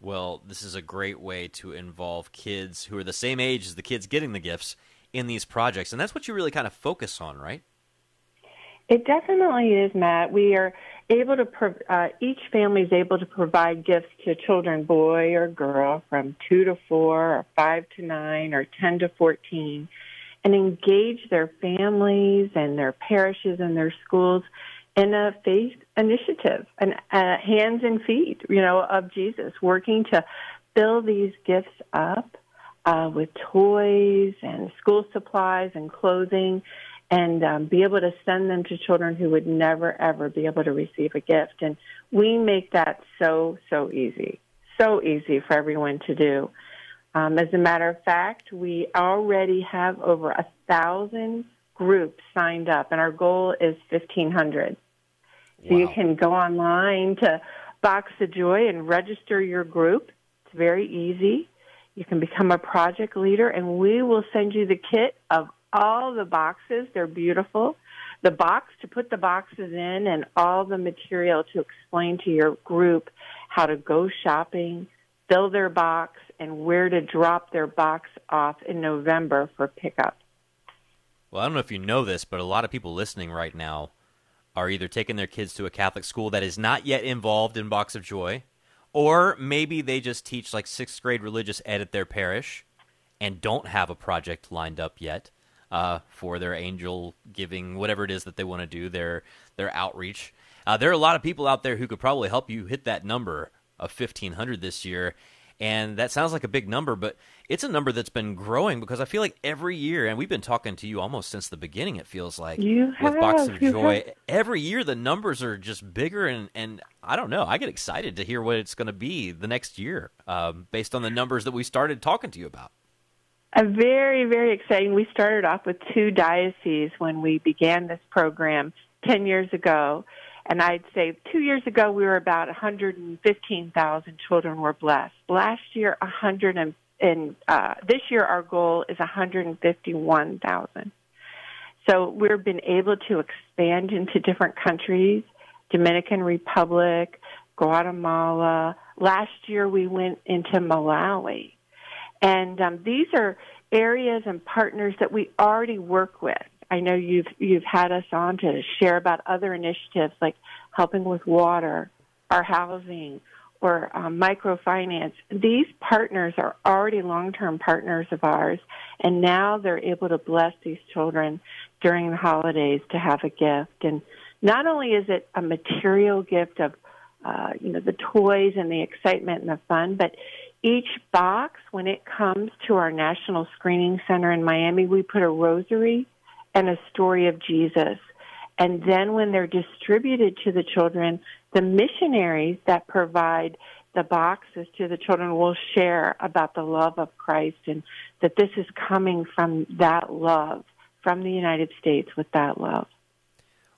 Well, this is a great way to involve kids who are the same age as the kids getting the gifts in these projects. And that's what you really kind of focus on, right? It definitely is, Matt. We are able to, pro- uh, each family is able to provide gifts to children, boy or girl, from two to four, or five to nine, or ten to fourteen, and engage their families and their parishes and their schools in a faith initiative, and uh, hands and feet, you know, of Jesus, working to fill these gifts up uh, with toys and school supplies and clothing, and um, be able to send them to children who would never, ever be able to receive a gift. And we make that so, so easy, so easy for everyone to do. Um, as a matter of fact, we already have over a thousand groups signed up, and our goal is fifteen hundred. So wow. You can go online to Box of Joy and register your group. It's very easy. You can become a project leader, and we will send you the kit of all the boxes. They're beautiful. The box to put the boxes in and all the material to explain to your group how to go shopping, fill their box, and where to drop their box off in November for pickup. Well, I don't know if you know this, but a lot of people listening right now are either taking their kids to a Catholic school that is not yet involved in Box of Joy, or maybe they just teach like sixth grade religious ed at their parish and don't have a project lined up yet uh, for their angel giving, whatever it is that they want to do, their their outreach. Uh, there are a lot of people out there who could probably help you hit that number of fifteen hundred this year. And that sounds like a big number, but it's a number that's been growing because I feel like every year, and we've been talking to you almost since the beginning, it feels like, you have, with Box of Joy. Have. Every year the numbers are just bigger, and, and I don't know. I get excited to hear what it's going to be the next year um, based on the numbers that we started talking to you about. A very, very exciting. We started off with two dioceses when we began this program ten years ago, and I'd say two years ago, we were about one hundred fifteen thousand children were blessed. Last year, one hundred and, and uh, this year, our goal is one hundred fifty-one thousand. So we've been able to expand into different countries, Dominican Republic, Guatemala. Last year, we went into Malawi. And um, these are areas and partners that we already work with. I know you've you've had us on to share about other initiatives like helping with water, or housing, or um, microfinance. These partners are already long-term partners of ours, and now they're able to bless these children during the holidays to have a gift. And not only is it a material gift of uh, you know the toys and the excitement and the fun, but Each box, when it comes to our National Screening Center in Miami, we put a rosary and a story of Jesus. And then when they're distributed to the children, the missionaries that provide the boxes to the children will share about the love of Christ and that this is coming from that love, from the United States with that love.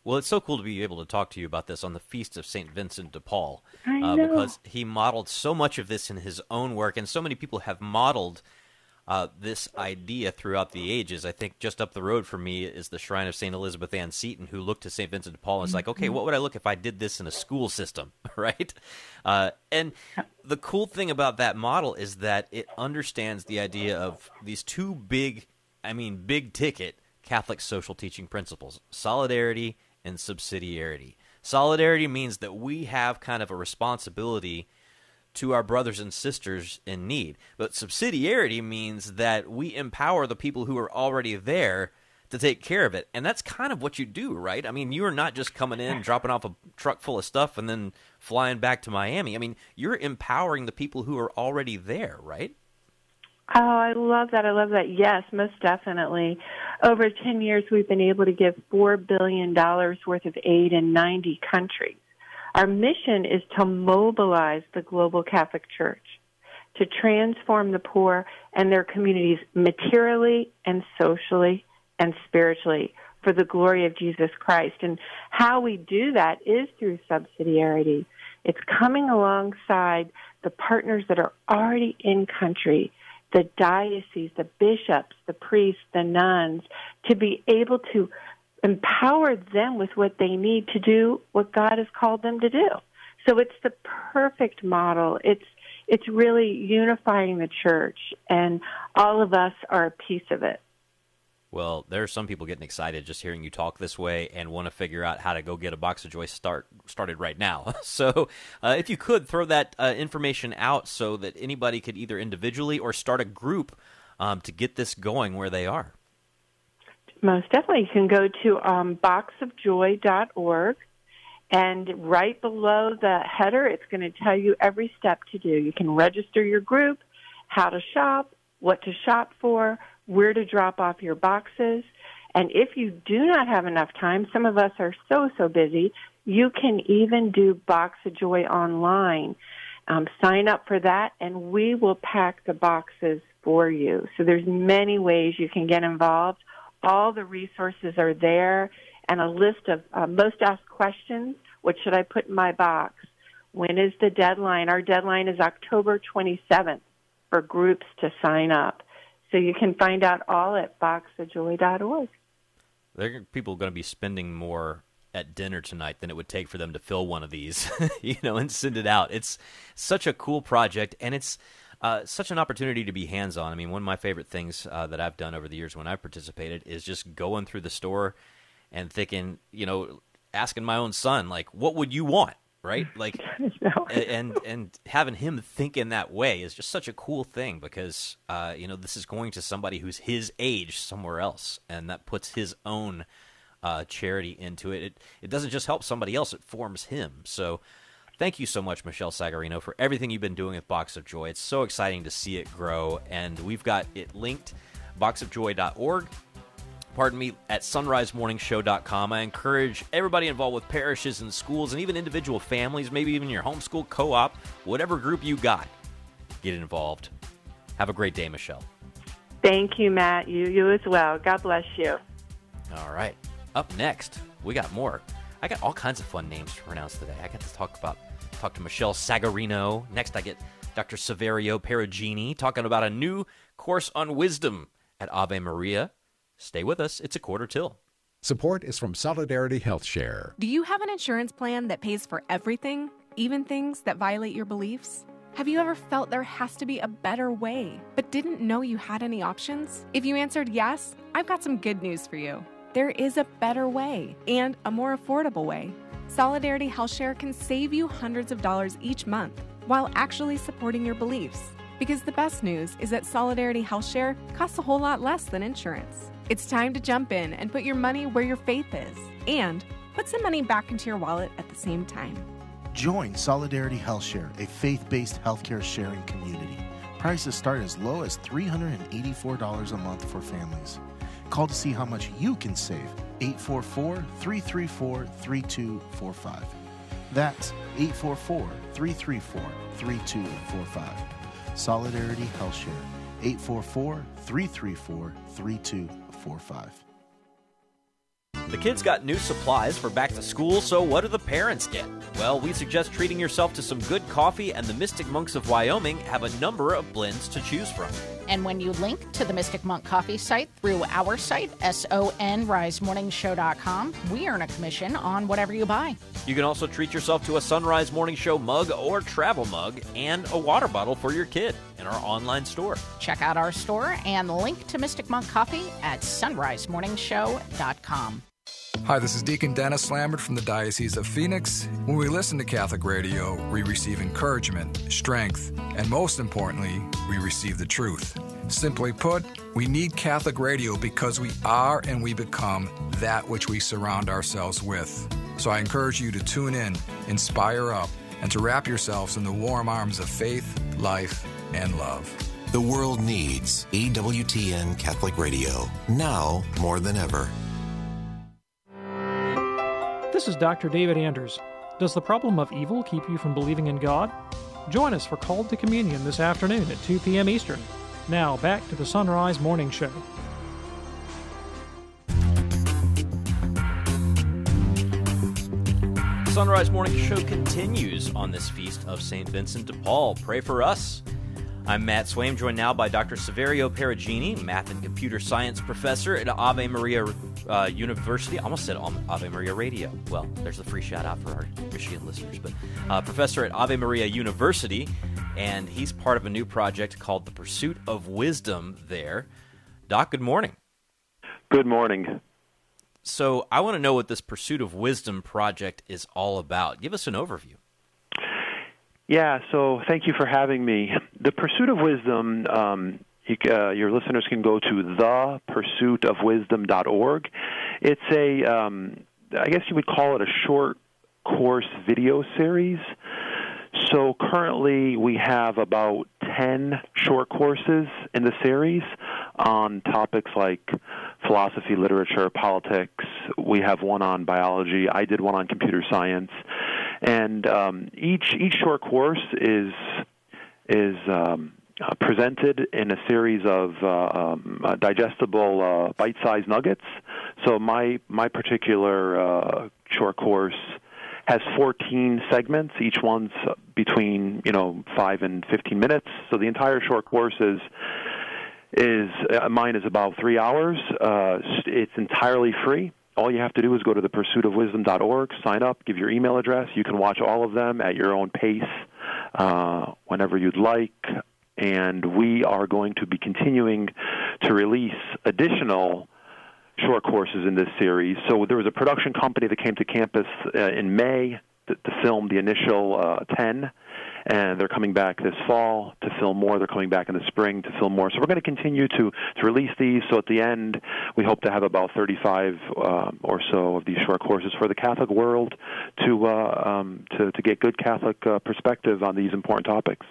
Well, it's so cool to be able to talk to you about this on the Feast of Saint Vincent de Paul, uh, because he modeled so much of this in his own work, and so many people have modeled uh, this idea throughout the ages. I think just up the road from me is the shrine of Saint Elizabeth Ann Seton, who looked to Saint Vincent de Paul and was like, okay, what would I look if I did this in a school system, right? Uh, and the cool thing about that model is that it understands the idea of these two big, I mean, big-ticket Catholic social teaching principles, solidarity and subsidiarity. Solidarity means that we have kind of a responsibility to our brothers and sisters in need. But subsidiarity means that we empower the people who are already there to take care of it. And that's kind of what you do, right? I mean, you are not just coming in, dropping off a truck full of stuff, and then flying back to Miami. I mean, you're empowering the people who are already there, right? Oh, I love that. I love that. Yes, most definitely. Over ten years, we've been able to give four billion dollars worth of aid in ninety countries. Our mission is to mobilize the global Catholic Church to transform the poor and their communities materially and socially and spiritually for the glory of Jesus Christ. And how we do that is through subsidiarity. It's coming alongside the partners that are already in country, the diocese, the bishops, the priests, the nuns, to be able to empower them with what they need to do what God has called them to do. So it's the perfect model. It's it's really unifying the church, and all of us are a piece of it. Well, there are some people getting excited just hearing you talk this way and want to figure out how to go get a Box of Joy start started right now. So uh, if you could throw that uh, information out so that anybody could either individually or start a group um, to get this going where they are. Most definitely. You can go to um, box of joy dot org, and right below the header, it's going to tell you every step to do. You can register your group, how to shop, what to shop for, where to drop off your boxes. And if you do not have enough time, some of us are so, so busy, you can even do Box of Joy online. Um, sign up for that, and we will pack the boxes for you. So there's many ways you can get involved. All the resources are there, and a list of uh, most asked questions. What should I put in my box? When is the deadline? Our deadline is October twenty-seventh for groups to sign up. So you can find out all at box of joy dot org. There are people going to be spending more at dinner tonight than it would take for them to fill one of these, you know, and send it out. It's such a cool project, and it's uh, such an opportunity to be hands-on. I mean, one of my favorite things uh, that I've done over the years when I've participated is just going through the store and thinking, you know, asking my own son, like, what would you want? Right? Like, no. and, and having him think in that way is just such a cool thing because, uh, you know, this is going to somebody who's his age somewhere else, and that puts his own uh, charity into it. It it doesn't just help somebody else, it forms him. So thank you so much, Michelle Sagarino, for everything you've been doing with Box of Joy. It's so exciting to see it grow, and we've got it linked, box of joy dot org. Pardon me, at sunrise morning show dot com. I encourage everybody involved with parishes and schools and even individual families, maybe even your homeschool co-op, whatever group you got, get involved. Have a great day, Michelle. Thank you, Matt. You, you as well. God bless you. All right. Up next, we got more. I got all kinds of fun names to pronounce today. I got to talk about talk to Michelle Sagarino. Next, I get Doctor Saverio Perugini talking about a new course on wisdom at Ave Maria. Stay with us. It's a quarter till. Support is from Solidarity Health Share. Do you have an insurance plan that pays for everything, even things that violate your beliefs? Have you ever felt there has to be a better way, but didn't know you had any options? If you answered yes, I've got some good news for you. There is a better way and a more affordable way. Solidarity Health Share can save you hundreds of dollars each month while actually supporting your beliefs. Because the best news is that Solidarity Health Share costs a whole lot less than insurance. It's time to jump in and put your money where your faith is and put some money back into your wallet at the same time. Join Solidarity HealthShare, a faith-based healthcare sharing community. Prices start as low as three hundred eighty-four dollars a month for families. Call to see how much you can save. eight four four, three three four, three two four five. That's eight four four, three three four, three two four five. Solidarity Health Share. eight four four, three three four, three two four five. The kids got new supplies for back to school, so what do the parents get? Well, we suggest treating yourself to some good coffee, and the Mystic Monks of Wyoming have a number of blends to choose from. And when you link to the Mystic Monk Coffee site through our site, sunrise morning show dot com, we earn a commission on whatever you buy. You can also treat yourself to a Sunrise Morning Show mug or travel mug and a water bottle for your kid in our online store. Check out our store and link to Mystic Monk Coffee at sunrise morning show dot com. Hi, this is Deacon Dennis Lambert from the Diocese of Phoenix. When we listen to Catholic Radio, we receive encouragement, strength, and most importantly, we receive the truth. Simply put, we need Catholic Radio because we are and we become that which we surround ourselves with. So I encourage you to tune in, inspire up, and to wrap yourselves in the warm arms of faith, life, and love. The world needs E W T N Catholic Radio, now more than ever. This is Doctor David Anders. Does the problem of evil keep you from believing in God? Join us for Called to Communion this afternoon at two p.m. Eastern. Now, back to the Sunrise Morning Show. The Sunrise Morning Show continues on this feast of Saint Vincent de Paul. Pray for us. I'm Matt Swaim, joined now by Doctor Saverio Perugini, math and computer science professor at Ave Maria uh, University. I almost said Ave Maria Radio. Well, there's the free shout out for our Michigan listeners. But uh, professor at Ave Maria University, and he's part of a new project called The Pursuit of Wisdom there. Doc, good morning. Good morning. So I want to know what this Pursuit of Wisdom project is all about. Give us an overview. Yeah, so thank you for having me. The Pursuit of Wisdom, um, you, uh, your listeners can go to the pursuit of wisdom dot org. It's a, um, I guess you would call it a short course video series. So currently we have about ten short courses in the series on topics like philosophy, literature, politics. We have one on biology. I did one on computer science. And um, each each short course is is um, uh, presented in a series of uh, um, uh, digestible uh, bite-sized nuggets. So my my particular uh, short course has fourteen segments. Each one's between you know five and fifteen minutes. So the entire short course is is uh, mine is about three hours. Uh, it's entirely free. All you have to do is go to the pursuit of wisdom dot org, sign up, give your email address. You can watch all of them at your own pace uh, whenever you'd like. And we are going to be continuing to release additional short courses in this series. So there was a production company that came to campus uh, in May to, to film the initial uh, ten, and they're coming back this fall to film more. They're coming back in the spring to film more. So we're going to continue to, to release these. So at the end, we hope to have about thirty-five um, or so of these short courses for the Catholic world to uh, um, to, to get good Catholic uh, perspective on these important topics.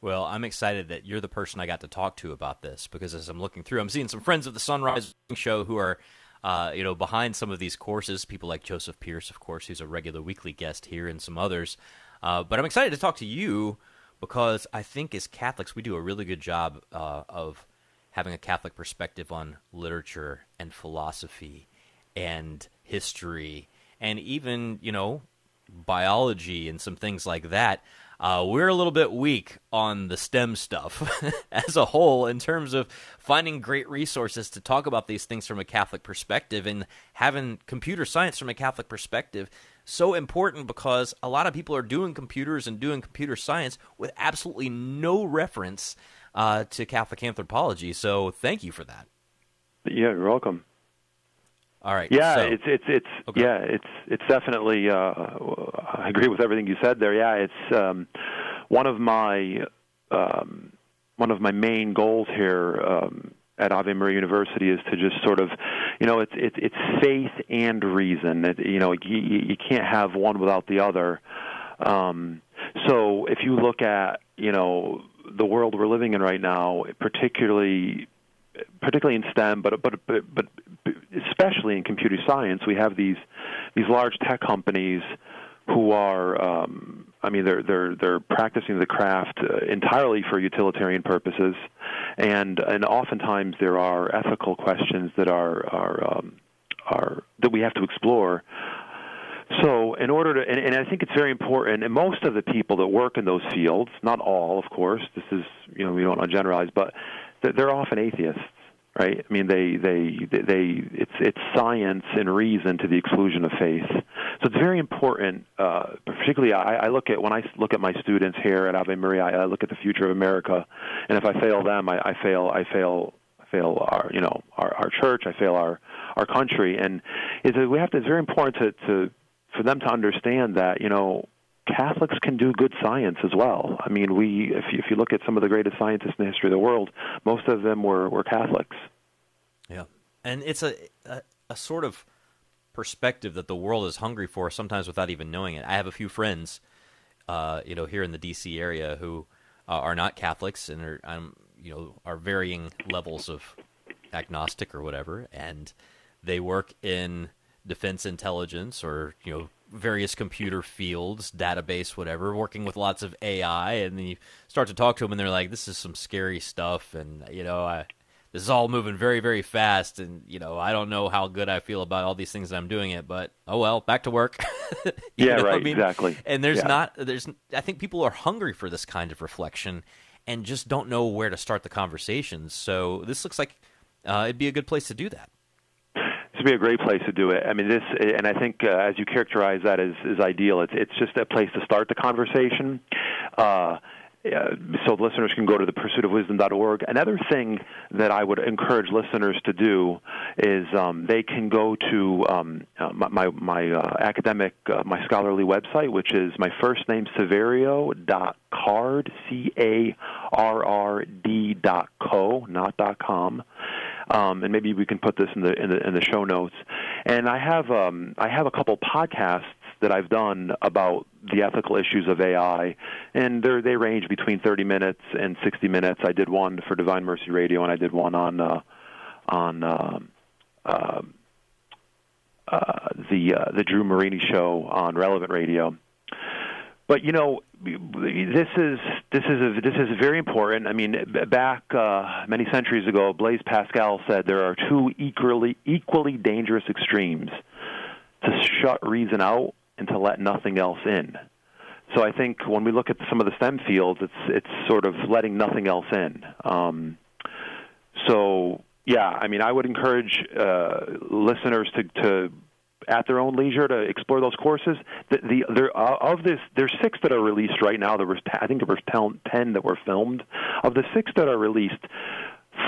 Well, I'm excited that you're the person I got to talk to about this, because as I'm looking through, I'm seeing some friends of the Sunrise Show who are uh, you know, behind some of these courses, people like Joseph Pierce, of course, who's a regular weekly guest here, and some others. Uh, but I'm excited to talk to you because I think as Catholics, we do a really good job uh, of having a Catholic perspective on literature and philosophy and history and even, you know, biology and some things like that. Uh, we're a little bit weak on the STEM stuff as a whole in terms of finding great resources to talk about these things from a Catholic perspective, and having computer science from a Catholic perspective so important because a lot of people are doing computers and doing computer science with absolutely no reference uh, to Catholic anthropology. So thank you for that. Yeah, you're welcome. All right. Yeah, so, it's it's it's okay. yeah, it's it's definitely. Uh, I agree with everything you said there. Yeah, it's um, one of my um, one of my main goals here um, at Ave Maria University is to just sort of, you know, it's it's it's faith and reason. It, you know, you, you can't have one without the other. Um, so if you look at, you know, the world we're living in right now, particularly particularly in STEM, but but but, but especially in computer science, we have these these large tech companies who are, um, I mean, they're they're they're practicing the craft uh, entirely for utilitarian purposes, and and oftentimes there are ethical questions that are are um, are that we have to explore. So, in order to, and, and I think it's very important, and most of the people that work in those fields, not all, of course, this is, you know, we don't want to generalize, but they're often atheists, right? I mean, they, they, they, they it's, it's science and reason to the exclusion of faith. So it's very important, uh, particularly I, I look at, when I look at my students here at Ave Maria, I look at the future of America, and if I fail them, I, I fail, I fail fail our, you know, our, our church, I fail our, our country, and it's, we have to, it's very important to, to for them to understand that, you know, Catholics can do good science as well. I mean, we if you, if you look at some of the greatest scientists in the history of the world, most of them were, were Catholics. Yeah, and it's a, a a sort of perspective that the world is hungry for, sometimes without even knowing it. I have a few friends, uh, you know, here in the D C area who uh, are not Catholics and are, um, you know, are varying levels of agnostic or whatever, and they work in defense intelligence or, you know, various computer fields, database, whatever, working with lots of A I, and then you start to talk to them and they're like, this is some scary stuff, and, you know, I, this is all moving very, very fast, and, you know, I don't know how good I feel about all these things that I'm doing it, but, oh well, back to work. Yeah, right, I mean? Exactly. And there's yeah. not, there's, I think people are hungry for this kind of reflection and just don't know where to start the conversations, so this looks like uh, it'd be a good place to do that. To be a great place to do it. I mean, this, and I think uh, as you characterize that as is ideal. It's it's just a place to start the conversation, uh, so listeners can go to the pursuit of wisdom dot org. Another thing that I would encourage listeners to do is um, they can go to um, uh, my my uh, academic uh, my scholarly website, which is my first name Saverio dot card c a r r d dot co not dot com. Um, and maybe we can put this in the, in the in the show notes. And I have um, I have a couple podcasts that I've done about the ethical issues of A I, and they they range between thirty minutes and sixty minutes. I did one for Divine Mercy Radio, and I did one on uh, on uh, uh, uh, the uh, the Drew Marini Show on Relevant Radio. But you know, this is this is a, this is very important. I mean, back uh, many centuries ago, Blaise Pascal said there are two equally equally dangerous extremes: to shut reason out and to let nothing else in. So I think when we look at some of the STEM fields, it's it's sort of letting nothing else in. Um, so yeah, I mean, I would encourage uh, listeners to. to at their own leisure, to explore those courses. The, the there uh, of this, there's six that are released right now. There was, I think, there were ten that were filmed. Of the six that are released,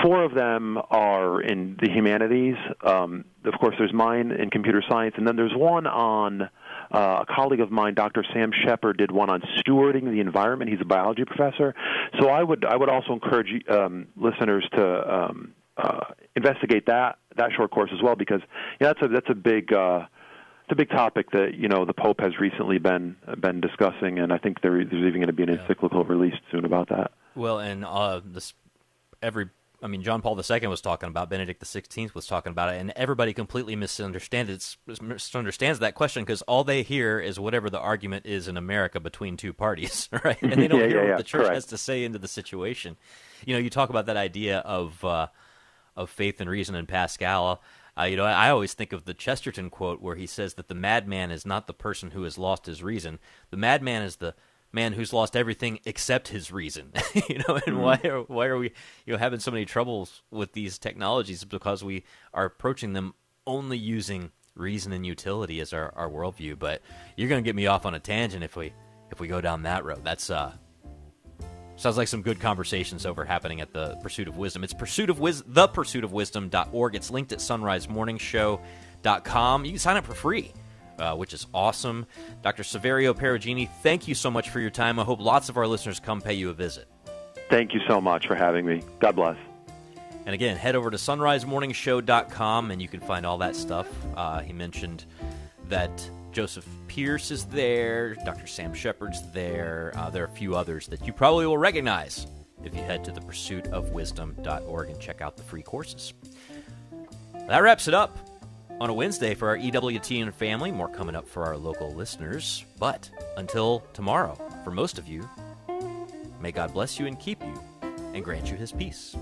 four of them are in the humanities. Um, of course, there's mine in computer science, and then there's one on uh, a colleague of mine, Doctor Sam Shepard, did one on stewarding the environment. He's a biology professor. So I would I would also encourage um, listeners to. Um, Uh, investigate that that short course as well, because yeah, that's a that's a big uh, it's a big topic that, you know, the Pope has recently been uh, been discussing, and I think there, there's even going to be an yeah. encyclical released soon about that. Well, and uh, this every I mean John Paul the Second was talking about, Benedict the Sixteenth was talking about it, and everybody completely misunderstands it, misunderstands that question, because all they hear is whatever the argument is in America between two parties, right? And they don't yeah, hear yeah, what yeah. the church Correct. has to say into the situation. You know, you talk about that idea of uh, of faith and reason and Pascal, uh, you know, I always think of the Chesterton quote where he says that the madman is not the person who has lost his reason. The madman is the man who's lost everything except his reason. You know, and mm-hmm. why are, why are we, you know, having so many troubles with these technologies? Because we are approaching them only using reason and utility as our, our worldview. But you're going to get me off on a tangent if we if we go down that road. That's uh. Sounds like some good conversations over happening at the Pursuit of Wisdom. It's Pursuit of Wis- the pursuit of wisdom dot org. It's linked at sunrise morning show dot com. You can sign up for free, uh, which is awesome. Doctor Saverio Perugini, thank you so much for your time. I hope lots of our listeners come pay you a visit. Thank you so much for having me. God bless. And again, head over to sunrise morning show dot com, and you can find all that stuff. Uh, he mentioned that Joseph Pierce is there, Doctor Sam Shepard's there, uh, there are a few others that you probably will recognize if you head to the pursuit of wisdom dot org and check out the free courses. That wraps it up on a Wednesday for our E W T N family. More coming up for our local listeners. But until tomorrow, for most of you, may God bless you and keep you and grant you his peace.